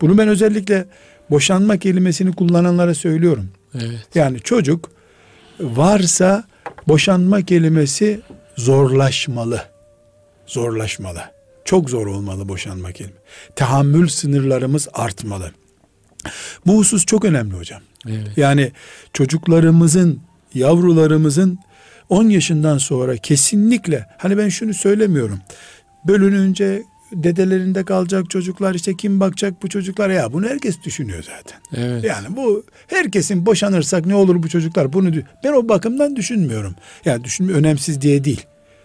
Bunu ben özellikle boşanma kelimesini kullananlara söylüyorum. Evet. Yani çocuk varsa boşanma kelimesi zorlaşmalı. Zorlaşmalı. Çok zor olmalı boşanma kelimesi. Tahammül sınırlarımız artmalı. Bu husus çok önemli hocam. Evet. Yani çocuklarımızın, yavrularımızın 10 yaşından sonra kesinlikle hani ben şunu söylemiyorum. Bölününce dedelerinde kalacak çocuklar işte kim bakacak bu çocuklar ya bunu herkes düşünüyor zaten. Evet. Yani bu herkesin boşanırsak ne olur bu çocuklar bunu ben o bakımdan düşünmüyorum. Yani düşünme önemsiz diye değil.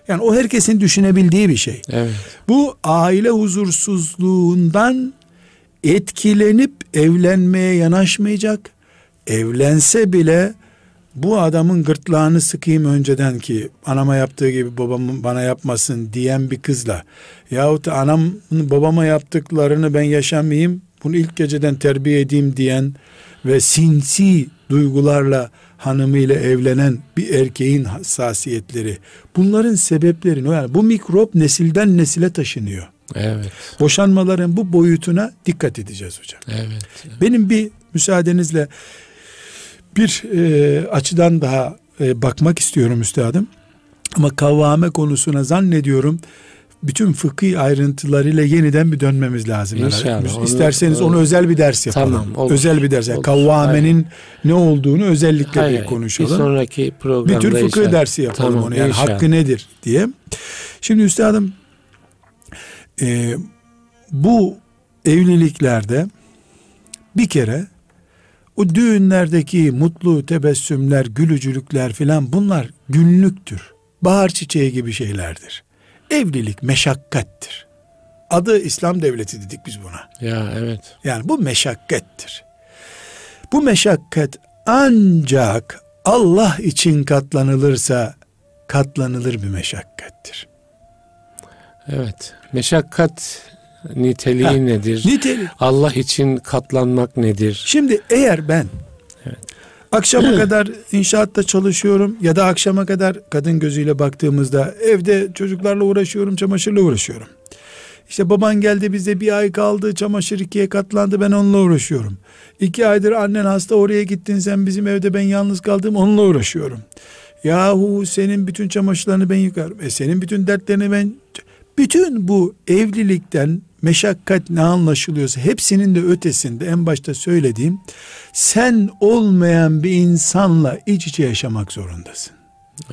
Yani o herkesin düşünebildiği bir şey. Evet. Bu aile huzursuzluğundan etkilenip evlenmeye yanaşmayacak. Evlense bile bu adamın gırtlağını sıkayım önceden ki anama yaptığı gibi babamın bana yapmasın diyen bir kızla yahut anamın babama yaptıklarını ben yaşamayayım bunu ilk geceden terbiye edeyim diyen ve sinsi duygularla hanımıyla evlenen bir erkeğin hassasiyetleri bunların sebepleri yani bu mikrop nesilden nesile taşınıyor. Evet. Boşanmaların bu boyutuna dikkat edeceğiz hocam. Evet. Benim bir müsaadenizle bir açıdan daha bakmak istiyorum üstadım. Ama kavvame konusuna zannediyorum bütün fıkhi ayrıntılarıyla yeniden bir dönmemiz lazım. İnşallah. İsterseniz onu özel bir ders yapalım. Tamam, olur, özel bir ders. Yani kavvamenin aynen. ne olduğunu özellikle hayır, bir konuşalım. Bir sonraki programda bir tür fıkhi inşallah. Dersi yapalım tamam, onu. Yani inşallah. Hakkı nedir diye. Şimdi üstadım bu evliliklerde bir kere o düğünlerdeki mutlu tebessümler, gülücülükler filan bunlar günlüktür. Bahar çiçeği gibi şeylerdir. Evlilik meşakkattir. Adı İslam devleti dedik biz buna. Ya evet. Yani bu meşakkattir. Bu meşakkat ancak Allah için katlanılırsa katlanılır bir meşakkattir. Evet. Meşakkat niteliği nedir? Allah için katlanmak nedir? Şimdi eğer ben evet. akşama kadar inşaatta çalışıyorum ya da akşama kadar kadın gözüyle baktığımızda evde çocuklarla uğraşıyorum, çamaşırla uğraşıyorum. İşte baban geldi bize 1 ay kaldı, çamaşır 2'ye katlandı ben onunla uğraşıyorum. 2 aydır annen hasta oraya gittin sen bizim evde ben yalnız kaldım onunla uğraşıyorum. Yahu senin bütün çamaşırlarını ben yıkarım. Senin bütün dertlerini ben... Bütün bu evlilikten meşakkat ne anlaşılıyorsa hepsinin de ötesinde en başta söylediğim sen olmayan bir insanla iç içe yaşamak zorundasın.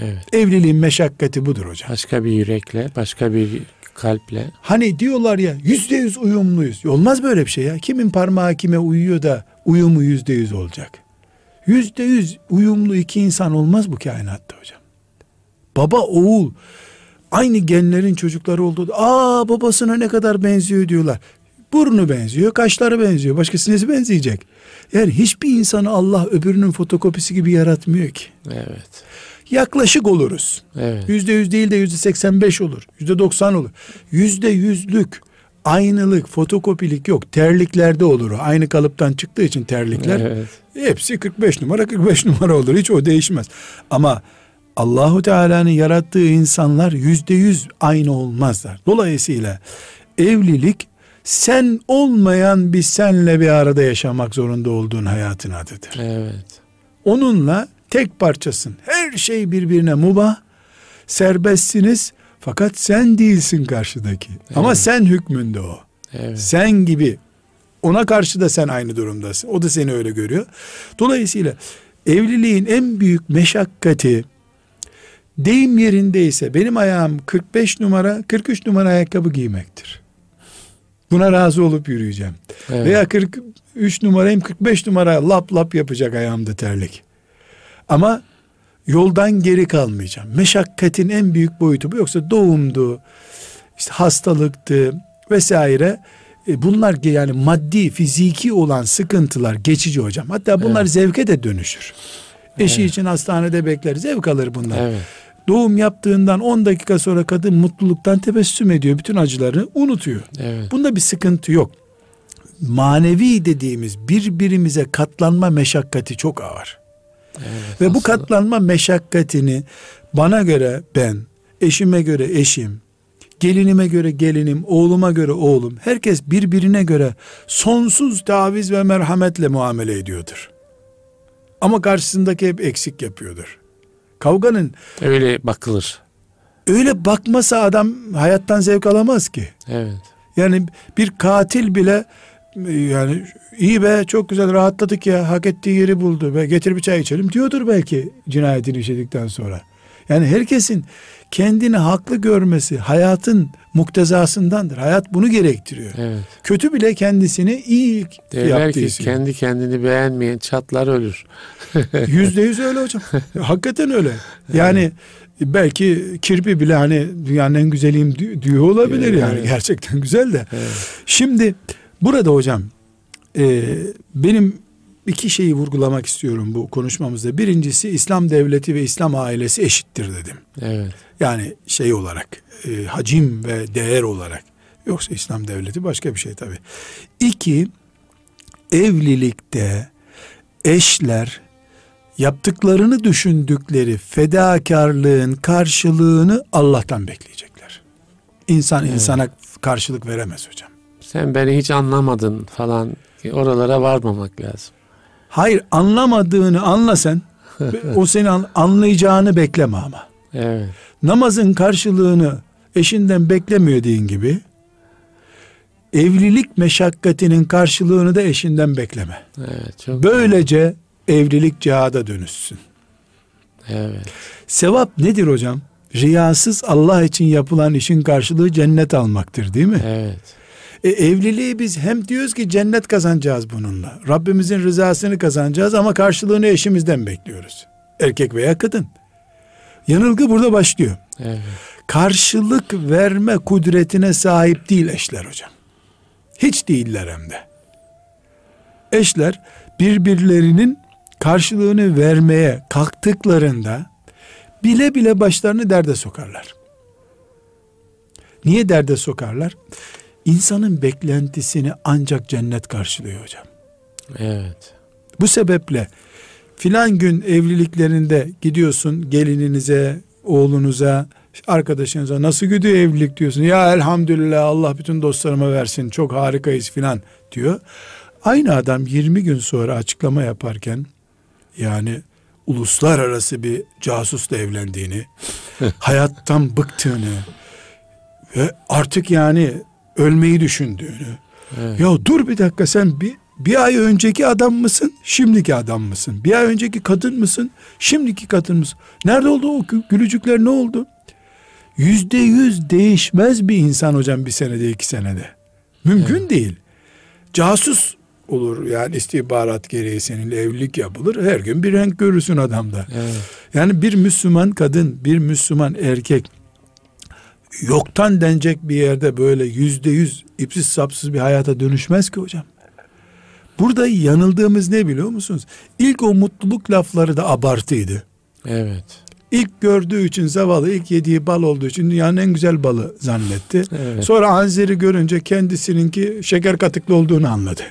Evet. Evliliğin meşakkati budur hocam. Başka bir yürekle, başka bir kalple. Hani diyorlar ya %100 uyumluyuz. Olmaz böyle bir şey ya. Kimin parmağı kime uyuyor da uyumu %100 olacak. %100 uyumlu iki insan olmaz bu kainatta hocam. Baba oğul aynı genlerin çocukları olduğu. Aa, babasına ne kadar benziyor diyorlar. Burnu benziyor, kaşları benziyor. Başkası nesi benzeyecek? Yani hiçbir insanı Allah öbürünün fotokopisi gibi yaratmıyor ki. Evet. Yaklaşık oluruz. Evet. %100 değil de %85 olur. %90 olur. %100'lük aynılık, fotokopilik yok. Terliklerde olur. Aynı kalıptan çıktığı için terlikler. Evet. Hepsi 45 numara olur. Hiç o değişmez. Ama Allahu Teala'nın yarattığı insanlar %100 aynı olmazlar. Dolayısıyla evlilik sen olmayan bir senle bir arada yaşamak zorunda olduğun hayatın adıdır. Evet. Onunla tek parçasın. Her şey birbirine mubah. Serbestsiniz. Fakat sen değilsin karşıdaki. Evet. Ama sen hükmünde o. Evet. Sen gibi. Ona karşı da sen aynı durumdasın. O da seni öyle görüyor. Dolayısıyla evliliğin en büyük meşakkati, deyim yerindeyse benim ayağım 45 numara, 43 numara ayakkabı giymektir. Buna razı olup yürüyeceğim. Evet. Veya 43 numarayım, 45 numara lap lap yapacak ayağımda terlik. Ama yoldan geri kalmayacağım. Meşakkatin en büyük boyutu bu. Yoksa doğumdu, işte hastalıktı vesaire. Bunlar yani maddi, fiziki olan sıkıntılar geçici hocam. Hatta bunlar evet, zevke de dönüşür. Eşi evet, için hastanede bekler, zevk alır bunlar. Evet. Doğum yaptığından 10 dakika sonra kadın mutluluktan tebessüm ediyor. Bütün acılarını unutuyor. Evet. Bunda bir sıkıntı yok. Manevi dediğimiz birbirimize katlanma meşakkati çok ağır. Evet, ve bu katlanma meşakkatini bana göre ben, eşime göre eşim, gelinime göre gelinim, oğluma göre oğlum, herkes birbirine göre sonsuz taviz ve merhametle muamele ediyordur. Ama karşısındaki hep eksik yapıyordur. Kavganın öyle bakılır. Öyle bakmasa adam hayattan zevk alamaz ki. Evet. Yani bir katil bile yani iyi be, çok güzel rahatladık ya, hak ettiği yeri buldu be, getir bir çay içelim diyordur belki cinayetini işledikten sonra. Yani herkesin kendini haklı görmesi hayatın muktezasındandır. Hayat bunu gerektiriyor. Evet. Kötü bile kendisini iyi yaptığı için. Kendi kendini beğenmeyen çatlar ölür. %100 öyle hocam. Hakikaten öyle. Yani belki kirpi bile hani dünyanın en güzeliyim diyor olabilir yani. Evet. Gerçekten güzel de. Evet. Şimdi burada hocam benim iki şeyi vurgulamak istiyorum bu konuşmamızda. Birincisi, İslam devleti ve İslam ailesi eşittir dedim. Evet. Yani şey olarak, hacim ve değer olarak. Yoksa İslam devleti başka bir şey tabii. İki, evlilikte eşler yaptıklarını düşündükleri fedakarlığın karşılığını Allah'tan bekleyecekler. İnsan insana karşılık veremez hocam. Sen beni hiç anlamadın falan, oralara varmamak lazım. Hayır, anlamadığını anla sen. O seni anlayacağını bekleme ama. Evet. Namazın karşılığını eşinden beklemiyor dediğin gibi, evlilik meşakkatinin karşılığını da eşinden bekleme. Evet, çok böylece güzel, evlilik cihada dönüşsün. Evet. Sevap nedir hocam? Riyasız Allah için yapılan işin karşılığı cennet almaktır, değil mi? Evet. Evliliği biz hem diyoruz ki cennet kazanacağız bununla, Rabbimizin rızasını kazanacağız, ama karşılığını eşimizden bekliyoruz. Erkek veya kadın. Yanılgı burada başlıyor. Evet. Karşılık verme kudretine sahip değil eşler hocam. Hiç değiller hem de. Eşler birbirlerinin karşılığını vermeye kalktıklarında bile bile başlarını derde sokarlar. Niye derde sokarlar? İnsanın beklentisini ancak cennet karşılıyor hocam. Evet. Bu sebeple filan gün evliliklerinde gidiyorsun gelininize, oğlunuza, arkadaşınıza, nasıl gidiyor evlilik diyorsun. Ya elhamdülillah, Allah bütün dostlarıma versin, çok harikayız filan diyor. Aynı adam 20 gün sonra açıklama yaparken yani uluslararası bir casusla evlendiğini, hayattan bıktığını ve artık yani ölmeyi düşündüğünü. Evet. Ya dur bir dakika, sen bir bir ay önceki adam mısın, şimdiki adam mısın? Bir ay önceki kadın mısın, şimdiki kadın mısın? Nerede oldu o gülücükler, ne oldu? %100 değişmez bir insan hocam bir senede, iki senede. Mümkün değil. Casus olur yani, istihbarat gereği seninle evlilik yapılır. Her gün bir renk görürsün adamda. Evet. Yani bir Müslüman kadın, bir Müslüman erkek yoktan denecek bir yerde böyle %100 ipsiz sapsız bir hayata dönüşmez ki hocam. Burada yanıldığımız ne biliyor musunuz? İlk o mutluluk lafları da abartıydı. Evet. İlk gördüğü için zavallı, ilk yediği bal olduğu için dünyanın en güzel balı zannetti. Evet. Sonra Anzer'i görünce kendisininki şeker katıklı olduğunu anladı.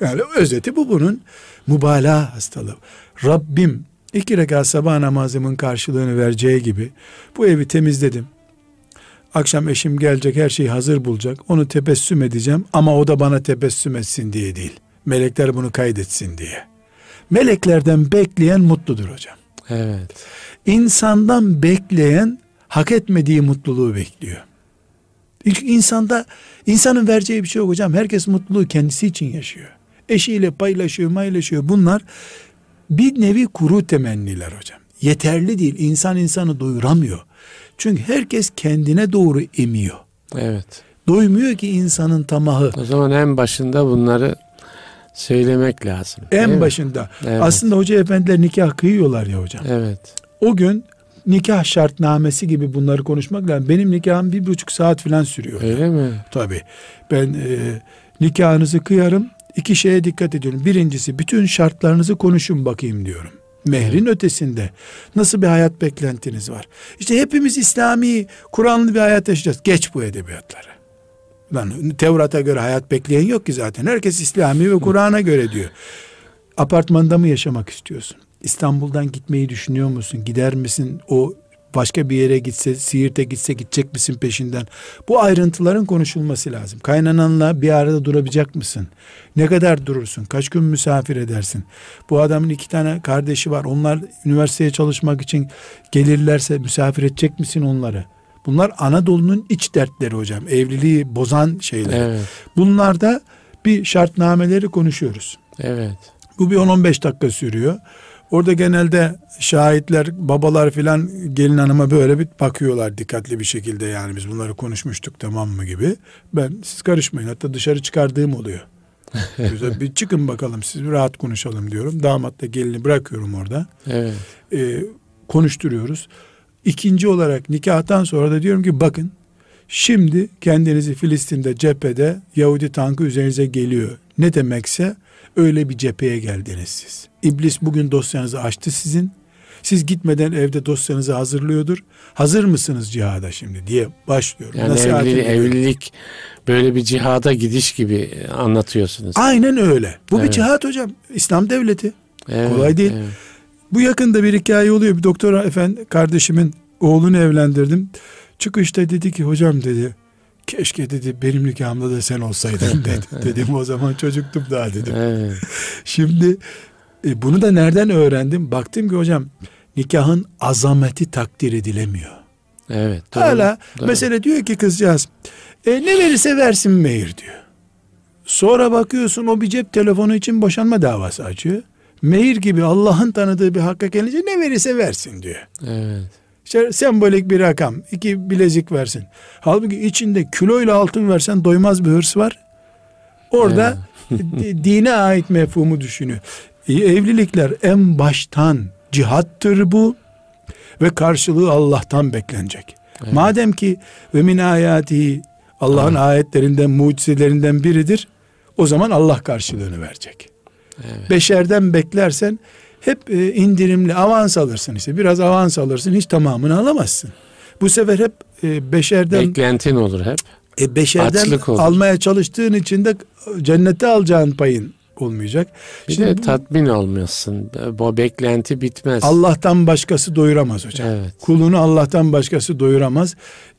Yani özeti bu, bunun mübalağa hastalığı. Rabbim 2 rekat sabah namazımın karşılığını vereceği gibi bu evi temizledim. Akşam eşim gelecek, her şeyi hazır bulacak. Onu tebessüm edeceğim ama o da bana tebessüm etsin diye değil. Melekler bunu kaydetsin diye. Meleklerden bekleyen mutludur hocam. Evet. İnsandan bekleyen hak etmediği mutluluğu bekliyor. Çünkü insanın vereceği bir şey yok hocam. Herkes mutluluğu kendisi için yaşıyor. Eşiyle paylaşıyor, paylaşıyor. Bunlar bir nevi kuru temenniler hocam. Yeterli değil. İnsan insanı doyuramıyor. Çünkü herkes kendine doğru emiyor. Evet. Doymuyor ki insanın tamahı. O zaman en başında bunları söylemek lazım. En başında. Evet. Aslında hoca efendiler nikah kıyıyorlar ya hocam. Evet. O gün nikah şartnamesi gibi bunları konuşmak lazım. Benim nikahım 1,5 saat falan sürüyor. Öyle mi? Tabii. Ben nikahınızı kıyarım. 2 şeye dikkat ediyorum. Birincisi, bütün şartlarınızı konuşun bakayım diyorum. Mehrin ötesinde nasıl bir hayat beklentiniz var? İşte hepimiz İslami, Kur'anlı bir hayat yaşayacağız. Geç bu edebiyatları. Lan Tevrat'a göre hayat bekleyen yok ki zaten. Herkes İslami ve Kur'an'a göre diyor. Apartmanda mı yaşamak istiyorsun? İstanbul'dan gitmeyi düşünüyor musun? Gider misin? O başka bir yere gitse, Siirt'e gitse gidecek misin peşinden? Bu ayrıntıların konuşulması lazım. Kaynananla bir arada durabilecek misin? Ne kadar durursun? Kaç gün misafir edersin? Bu adamın 2 tane kardeşi var. Onlar üniversiteye çalışmak için gelirlerse misafir edecek misin onları? Bunlar Anadolu'nun iç dertleri hocam. Evliliği bozan şeyler. Evet. Bunlarda bir şartnameleri konuşuyoruz. Evet. Bu bir 10-15 dakika sürüyor. Orada genelde şahitler, babalar filan gelin hanıma böyle bir bakıyorlar dikkatli bir şekilde. Yani biz bunları konuşmuştuk tamam mı gibi. Ben, siz karışmayın, hatta dışarı çıkardığım oluyor. Bir çıkın bakalım, siz rahat konuşalım diyorum. Damatla gelini bırakıyorum orada. Evet. Konuşturuyoruz. İkinci olarak nikahtan sonra da diyorum ki bakın, şimdi kendinizi Filistin'de cephede Yahudi tankı üzerinize geliyor. Ne demekse öyle bir cepheye geldiniz siz. İblis bugün dosyanızı açtı sizin. Siz gitmeden evde dosyanızı hazırlıyordur. Hazır mısınız cihada şimdi diye başlıyorum. Yani evlilik böyle bir cihada gidiş gibi anlatıyorsunuz. Aynen öyle. Bu bir cihat hocam. İslam devleti. Evet, kolay değil. Evet. Bu yakında bir hikaye oluyor. Bir doktor efendi kardeşimin oğlunu evlendirdim. Çıkışta dedi ki hocam dedi, keşke dedi benim nikahımda da sen olsaydın dedi. Dedim o zaman çocuktum daha dedim. Evet. Şimdi bunu da nereden öğrendim? Baktım ki hocam nikahın azameti takdir edilemiyor. Evet. Doğru, hala doğru. Mesele diyor ki kızcağız ne verirse versin mehir diyor. Sonra bakıyorsun o bir cep telefonu için boşanma davası açıyor. Mehir gibi Allah'ın tanıdığı bir hakka gelince ne verirse versin diyor. Evet. İşte sembolik bir rakam, 2 bilezik versin. Halbuki içinde kiloyla altın versen doymaz bir hırs var. Orada dine ait mefhumu düşünüyor. Evlilikler en baştan cihattır bu ve karşılığı Allah'tan beklenecek. Evet. Madem ki ve min ayatihi, Allah'ın ayetlerinden, mucizelerinden biridir, o zaman Allah karşılığını verecek. Evet. Beşerden beklersen hep indirimli avans alırsın, biraz avans alırsın, hiç tamamını alamazsın. Bu sefer hep beşerden beklentin olur hep. Beşerden olur. Almaya çalıştığın için de cennete alacağın payın olmayacak. Şimdi tatmin olmuyorsun. Bu beklenti bitmez. Allah'tan başkası doyuramaz hocam. Evet. Kulunu Allah'tan başkası doyuramaz.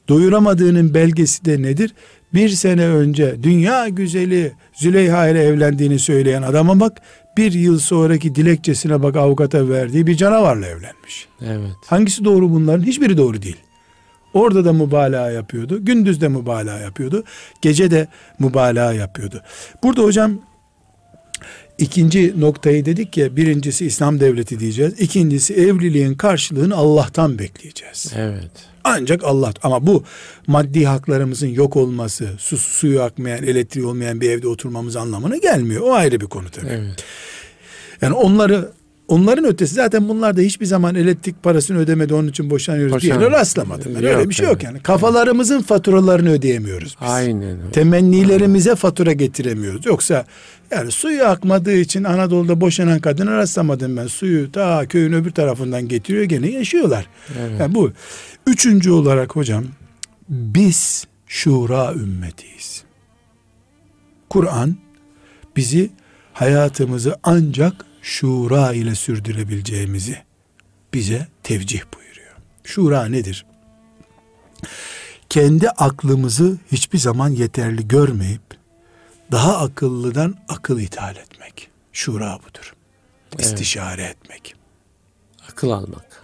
Doyuramadığının belgesi de nedir? 1 sene önce dünya güzeli Züleyha ile evlendiğini söyleyen adama bak, 1 yıl sonraki dilekçesine bak, avukata verdiği bir canavarla evlenmiş. Evet. Hangisi doğru bunların? Hiçbiri doğru değil. Orada da mübalağa yapıyordu. Gündüz de mübalağa yapıyordu. Gece de mübalağa yapıyordu. Burada hocam İkinci noktayı dedik ya, birincisi İslam devleti diyeceğiz. İkincisi evliliğin karşılığını Allah'tan bekleyeceğiz. Evet. Ancak Allah, ama bu maddi haklarımızın yok olması, suyu akmayan, elektriği olmayan bir evde oturmamız anlamına gelmiyor. O ayrı bir konu tabii. Evet. Yani onların ötesi, zaten bunlar da hiçbir zaman elektrik parasını ödemedi, onun için boşanıyoruz diyene rastlamadım. Yani öyle bir şey yok yani. Kafalarımızın faturalarını ödeyemiyoruz biz. Aynen. Temennilerimize fatura getiremiyoruz. Yoksa yani suyu akmadığı için Anadolu'da boşanan kadına rastlamadım ben. Suyu ta köyün öbür tarafından getiriyor, gene yaşıyorlar. Evet. Yani bu. Üçüncü olarak hocam, biz şura ümmetiyiz. Kur'an bizi hayatımızı ancak şura ile sürdürebileceğimizi bize tevcih buyuruyor. Şura nedir? Kendi aklımızı hiçbir zaman yeterli görmeyip daha akıllıdan akıl ithal etmek. Şura budur. İstişare etmek. Akıl almak.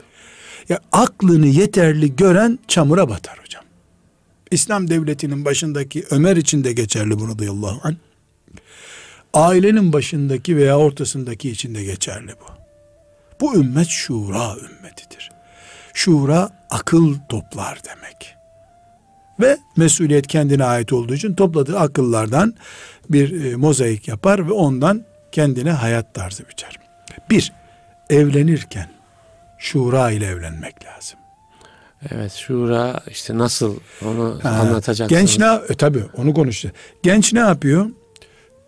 Ya aklını yeterli gören çamura batar hocam. İslam devletinin başındaki Ömer için de geçerli bunu, radıyallahu anh. Ailenin başındaki veya ortasındaki için de geçerli bu. Bu ümmet şura ümmetidir. Şura akıl toplar demek. Ve mesuliyet kendine ait olduğu için topladığı akıllardan bir mozaik yapar ve ondan kendine hayat tarzı biçer. Bir, evlenirken şura ile evlenmek lazım. Evet, şura işte nasıl, onu anlatacaksınız. Genç tabii onu konuşacağız. Genç ne yapıyor?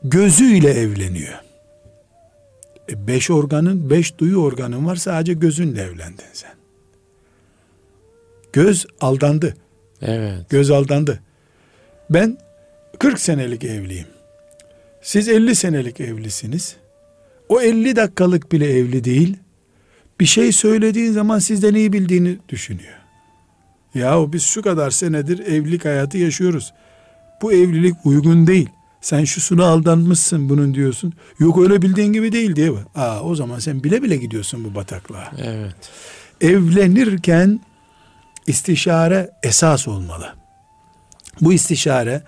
Gözüyle evleniyor. 5 duyu organın var, sadece gözünle evlendin sen. Göz aldandı. Evet. Göz aldandı. Ben 40 senelik evliyim. Siz 50 senelik evlisiniz. O 50 dakikalık bile evli değil. Bir şey söylediğin zaman sizden iyi bildiğini düşünüyor. Yahu biz şu kadar senedir evlilik hayatı yaşıyoruz. Bu evlilik uygun değil. Sen şusuna aldanmışsın bunun diyorsun. Yok öyle bildiğin gibi değil diye. O zaman sen bile bile gidiyorsun bu bataklığa. Evet. Evlenirken istişare esas olmalı. Bu istişare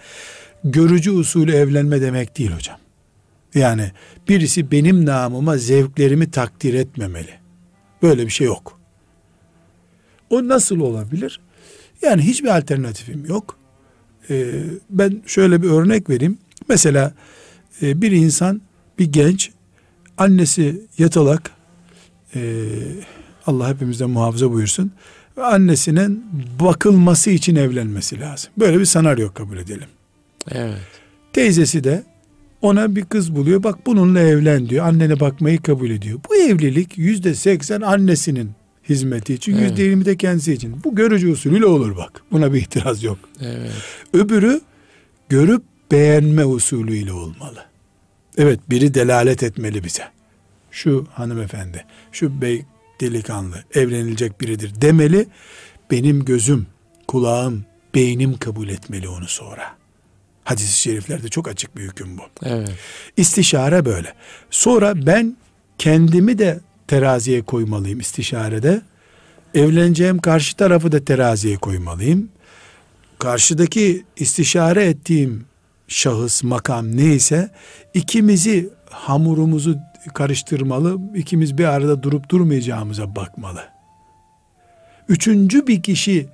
görücü usulü evlenme demek değil hocam. Yani birisi benim namıma zevklerimi takdir etmemeli. Böyle bir şey yok. O nasıl olabilir? Yani hiçbir alternatifim yok. Ben şöyle bir örnek vereyim. Mesela bir insan, bir genç, annesi yatalak, Allah hepimizden muhafaza buyursun, ve annesinin bakılması için evlenmesi lazım. Böyle bir senaryo kabul edelim. Evet. Teyzesi de ona bir kız buluyor, bak bununla evlen diyor, annene bakmayı kabul ediyor. Bu evlilik %80 annesinin hizmeti için, %20 de kendisi için. Bu görücü usulüyle olur bak. Buna bir itiraz yok. Evet. Öbürü görüp beğenme usulüyle olmalı. Evet, biri delalet etmeli bize. Şu hanımefendi, şu bey delikanlı evlenilecek biridir demeli. Benim gözüm, kulağım, beynim kabul etmeli onu sonra. Hadis-i şeriflerde çok açık bir hüküm bu. Evet. İstişare böyle. Sonra ben kendimi de teraziye koymalıyım istişarede. Evleneceğim karşı tarafı da teraziye koymalıyım. Karşıdaki istişare ettiğim şahıs, makam neyse, ikimizi hamurumuzu karıştırmalı, ikimiz bir arada durup durmayacağımıza bakmalı. Üçüncü bir kişi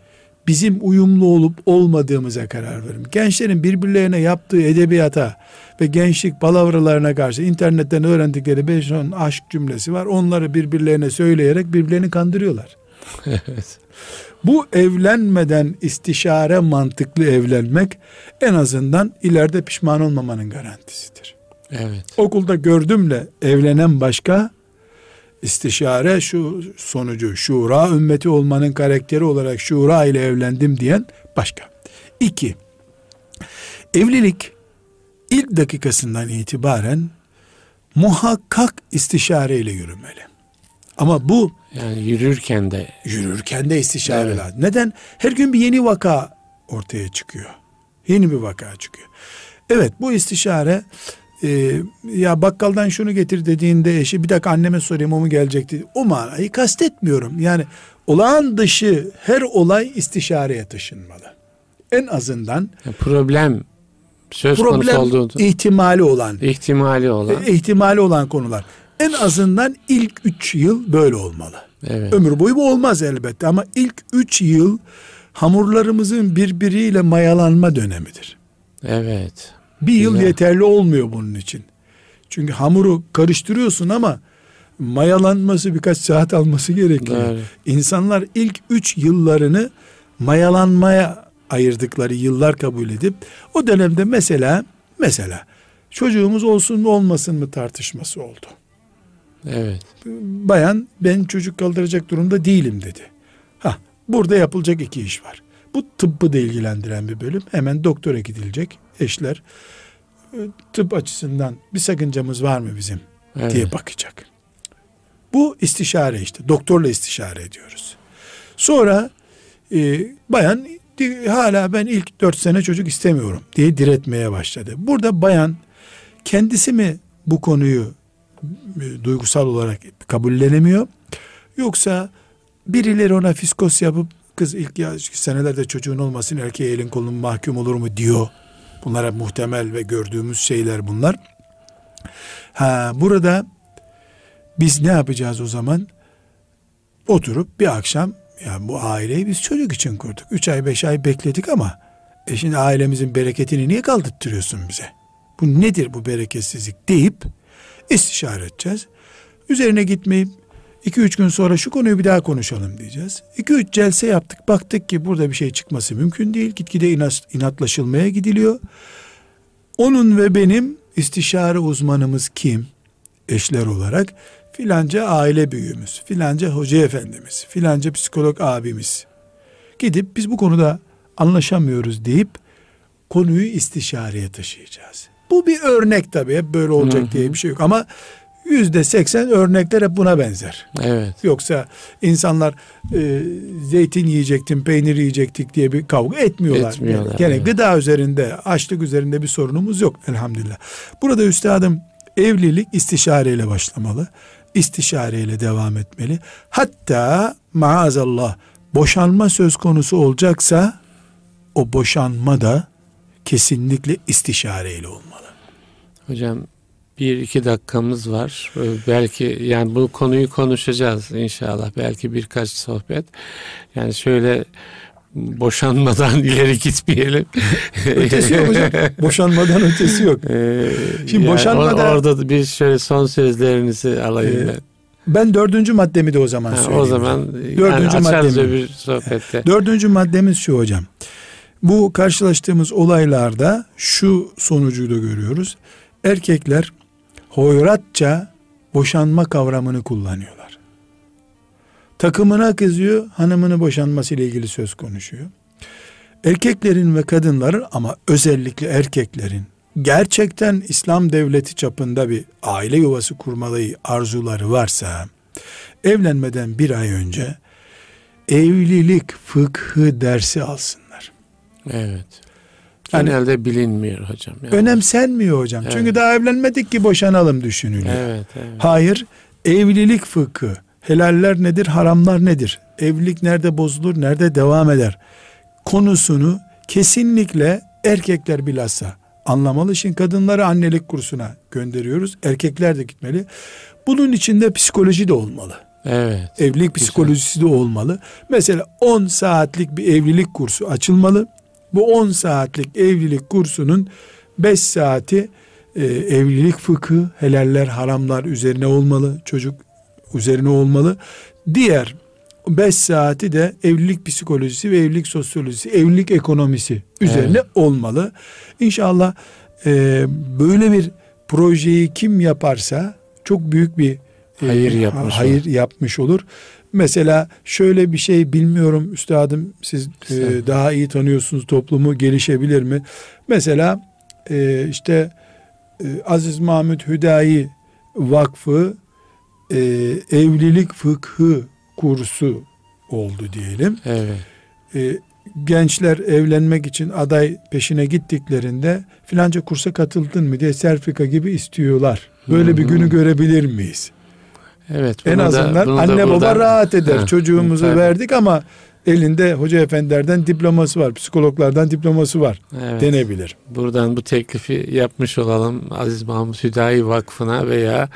bizim uyumlu olup olmadığımıza karar verin. Gençlerin birbirlerine yaptığı edebiyata ve gençlik palavralarına karşı internetten öğrendikleri 5-10 aşk cümlesi var. Onları birbirlerine söyleyerek birbirlerini kandırıyorlar. Evet. Bu evlenmeden istişare mantıklı evlenmek en azından ileride pişman olmamanın garantisidir. Evet. Okulda gördümle evlenen başka, istişare şu sonucu, şura ümmeti olmanın karakteri olarak şura ile evlendim diyen başka. 2. Evlilik ilk dakikasından itibaren muhakkak istişare ile yürümeli. Ama bu yani yürürken de istişare lazım. Neden? Her gün bir yeni vaka ortaya çıkıyor. Yeni bir vaka çıkıyor. Evet, bu istişare ya bakkaldan şunu getir dediğinde eşi, bir dakika anneme sorayım o mu gelecekti, o manayı kastetmiyorum. Yani olağan dışı her olay istişareye taşınmalı. En azından problem söz konusu olduğu ihtimali olan konular. En azından ilk 3 yıl böyle olmalı. Evet. Ömür boyu bu olmaz elbette ama ilk 3 yıl hamurlarımızın birbiriyle mayalanma dönemidir. Evet. Bir yıl yeterli olmuyor bunun için. Çünkü hamuru karıştırıyorsun ama mayalanması birkaç saat alması gerekiyor. Evet. İnsanlar ilk 3 yıllarını mayalanmaya ayırdıkları yıllar kabul edip o dönemde mesela çocuğumuz olsun mu olmasın mı tartışması oldu. Evet. Bayan ben çocuk kaldıracak durumda değilim dedi. Burada yapılacak 2 iş var. Bu tıbbı da ilgilendiren bir bölüm. Hemen doktora gidilecek eşler. Tıp açısından bir sakıncamız var mı bizim diye bakacak. Bu istişare işte. Doktorla istişare ediyoruz. Sonra bayan hala ben ilk 4 sene çocuk istemiyorum diye diretmeye başladı. Burada bayan kendisi mi bu konuyu duygusal olarak kabullenemiyor? Yoksa birileri ona fiskos yapıp kız ilk senelerde çocuğun olmasın erkeğe elin kolun mahkum olur mu diyor. Bunlar hep muhtemel ve gördüğümüz şeyler bunlar. Burada biz ne yapacağız o zaman? Oturup bir akşam yani bu aileyi biz çocuk için kurduk. 3 ay 5 ay bekledik ama şimdi ailemizin bereketini niye kaldırttırıyorsun bize? Bu nedir bu bereketsizlik deyip istişare edeceğiz. Üzerine gitmeyip 2-3 gün sonra şu konuyu bir daha konuşalım diyeceğiz. 2-3 celse yaptık, baktık ki burada bir şey çıkması mümkün değil. Gitgide inatlaşılmaya gidiliyor. Onun ve benim istişare uzmanımız kim? Eşler olarak filanca aile büyüğümüz, filanca hoca efendimiz, filanca psikolog abimiz. Gidip biz bu konuda anlaşamıyoruz deyip konuyu istişareye taşıyacağız. Bu bir örnek tabii, hep böyle olacak diye bir şey yok ama %80 örnekler hep buna benzer. Evet. Yoksa insanlar zeytin yiyecektim, peynir yiyecektik diye bir kavga etmiyorlar. Gene gıda üzerinde, açlık üzerinde bir sorunumuz yok elhamdülillah. Burada üstadım evlilik istişareyle başlamalı. İstişareyle devam etmeli. Hatta maazallah boşanma söz konusu olacaksa o boşanma da kesinlikle istişareyle olmalı. Hocam 1-2 dakikamız var. Belki yani bu konuyu konuşacağız inşallah. Belki birkaç sohbet. Yani şöyle boşanmadan ileri gitmeyelim. Ötesi yok hocam. Boşanmadan ötesi yok. Şimdi yani boşanmadan orada bir şöyle son sözlerinizi alayım ben. Ben 4. maddemi de o zaman söyleyeyim. O zaman yani 4. açarız öbür sohbette. 4. maddemiz şu hocam. Bu karşılaştığımız olaylarda şu sonucu da görüyoruz. Erkekler hoyratça boşanma kavramını kullanıyorlar. Takımına kızıyor, hanımını boşanmasıyla ilgili söz konuşuyor. Erkeklerin ve kadınların ama özellikle erkeklerin gerçekten İslam devleti çapında bir aile yuvası kurmayı arzuları varsa evlenmeden 1 ay önce evlilik fıkhı dersi alsınlar. Evet. Genelde yani, bilinmiyor hocam. Yani. Önemsenmiyor hocam. Evet. Çünkü daha evlenmedik ki boşanalım düşünülüyor. Evet. Hayır, evlilik fıkhı, helaller nedir, haramlar nedir, evlilik nerede bozulur, nerede devam eder konusunu kesinlikle erkekler bilhassa anlamalı. Şimdi kadınları annelik kursuna gönderiyoruz, erkekler de gitmeli. Bunun içinde psikoloji de olmalı. Evet. Evlilik psikolojisi de olmalı. Mesela 10 saatlik bir evlilik kursu açılmalı. Bu 10 saatlik evlilik kursunun 5 saati evlilik fıkhı, helaller, haramlar üzerine olmalı, çocuk üzerine olmalı. Diğer 5 saati de evlilik psikolojisi ve evlilik sosyolojisi, evlilik ekonomisi üzerine olmalı. İnşallah böyle bir projeyi kim yaparsa çok büyük bir hayır yapmış olur. Mesela şöyle bir şey bilmiyorum üstadım siz daha iyi tanıyorsunuz toplumu gelişebilir mi? Mesela Aziz Mahmut Hüdayi Vakfı evlilik fıkhı kursu oldu diyelim. Evet. Gençler evlenmek için aday peşine gittiklerinde filanca kursa katıldın mı diye sertifika gibi istiyorlar. Böyle bir günü görebilir miyiz? Evet, en azından da, anne baba rahat eder. Ha, çocuğumuzu tabii verdik ama elinde hoca efendilerden diploması var, psikologlardan diploması var, evet, denebilir. Buradan bu teklifi yapmış olalım Aziz Mahmut Hüdayi Vakfı'na veya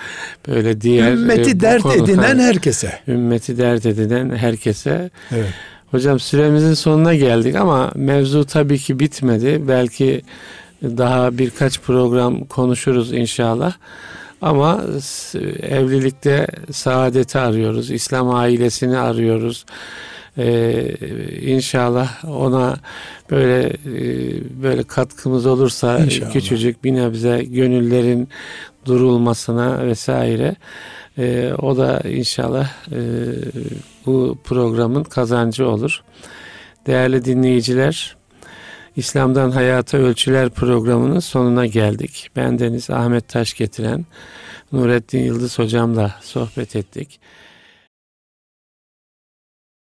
böyle diğer ümmeti dert edinen herkese. Ümmeti dert edinen herkese. Evet. Hocam süremizin sonuna geldik ama mevzu tabii ki bitmedi. Belki daha birkaç program konuşuruz inşallah. Ama evlilikte saadeti arıyoruz, İslam ailesini arıyoruz. İnşallah ona böyle katkımız olursa inşallah, küçücük bir nebze gönüllerin durulmasına vesaire. O da inşallah bu programın kazancı olur. Değerli dinleyiciler, İslam'dan Hayata Ölçüler programının sonuna geldik. Ben Deniz Ahmet Taşgetiren, Nurettin Yıldız hocamla sohbet ettik.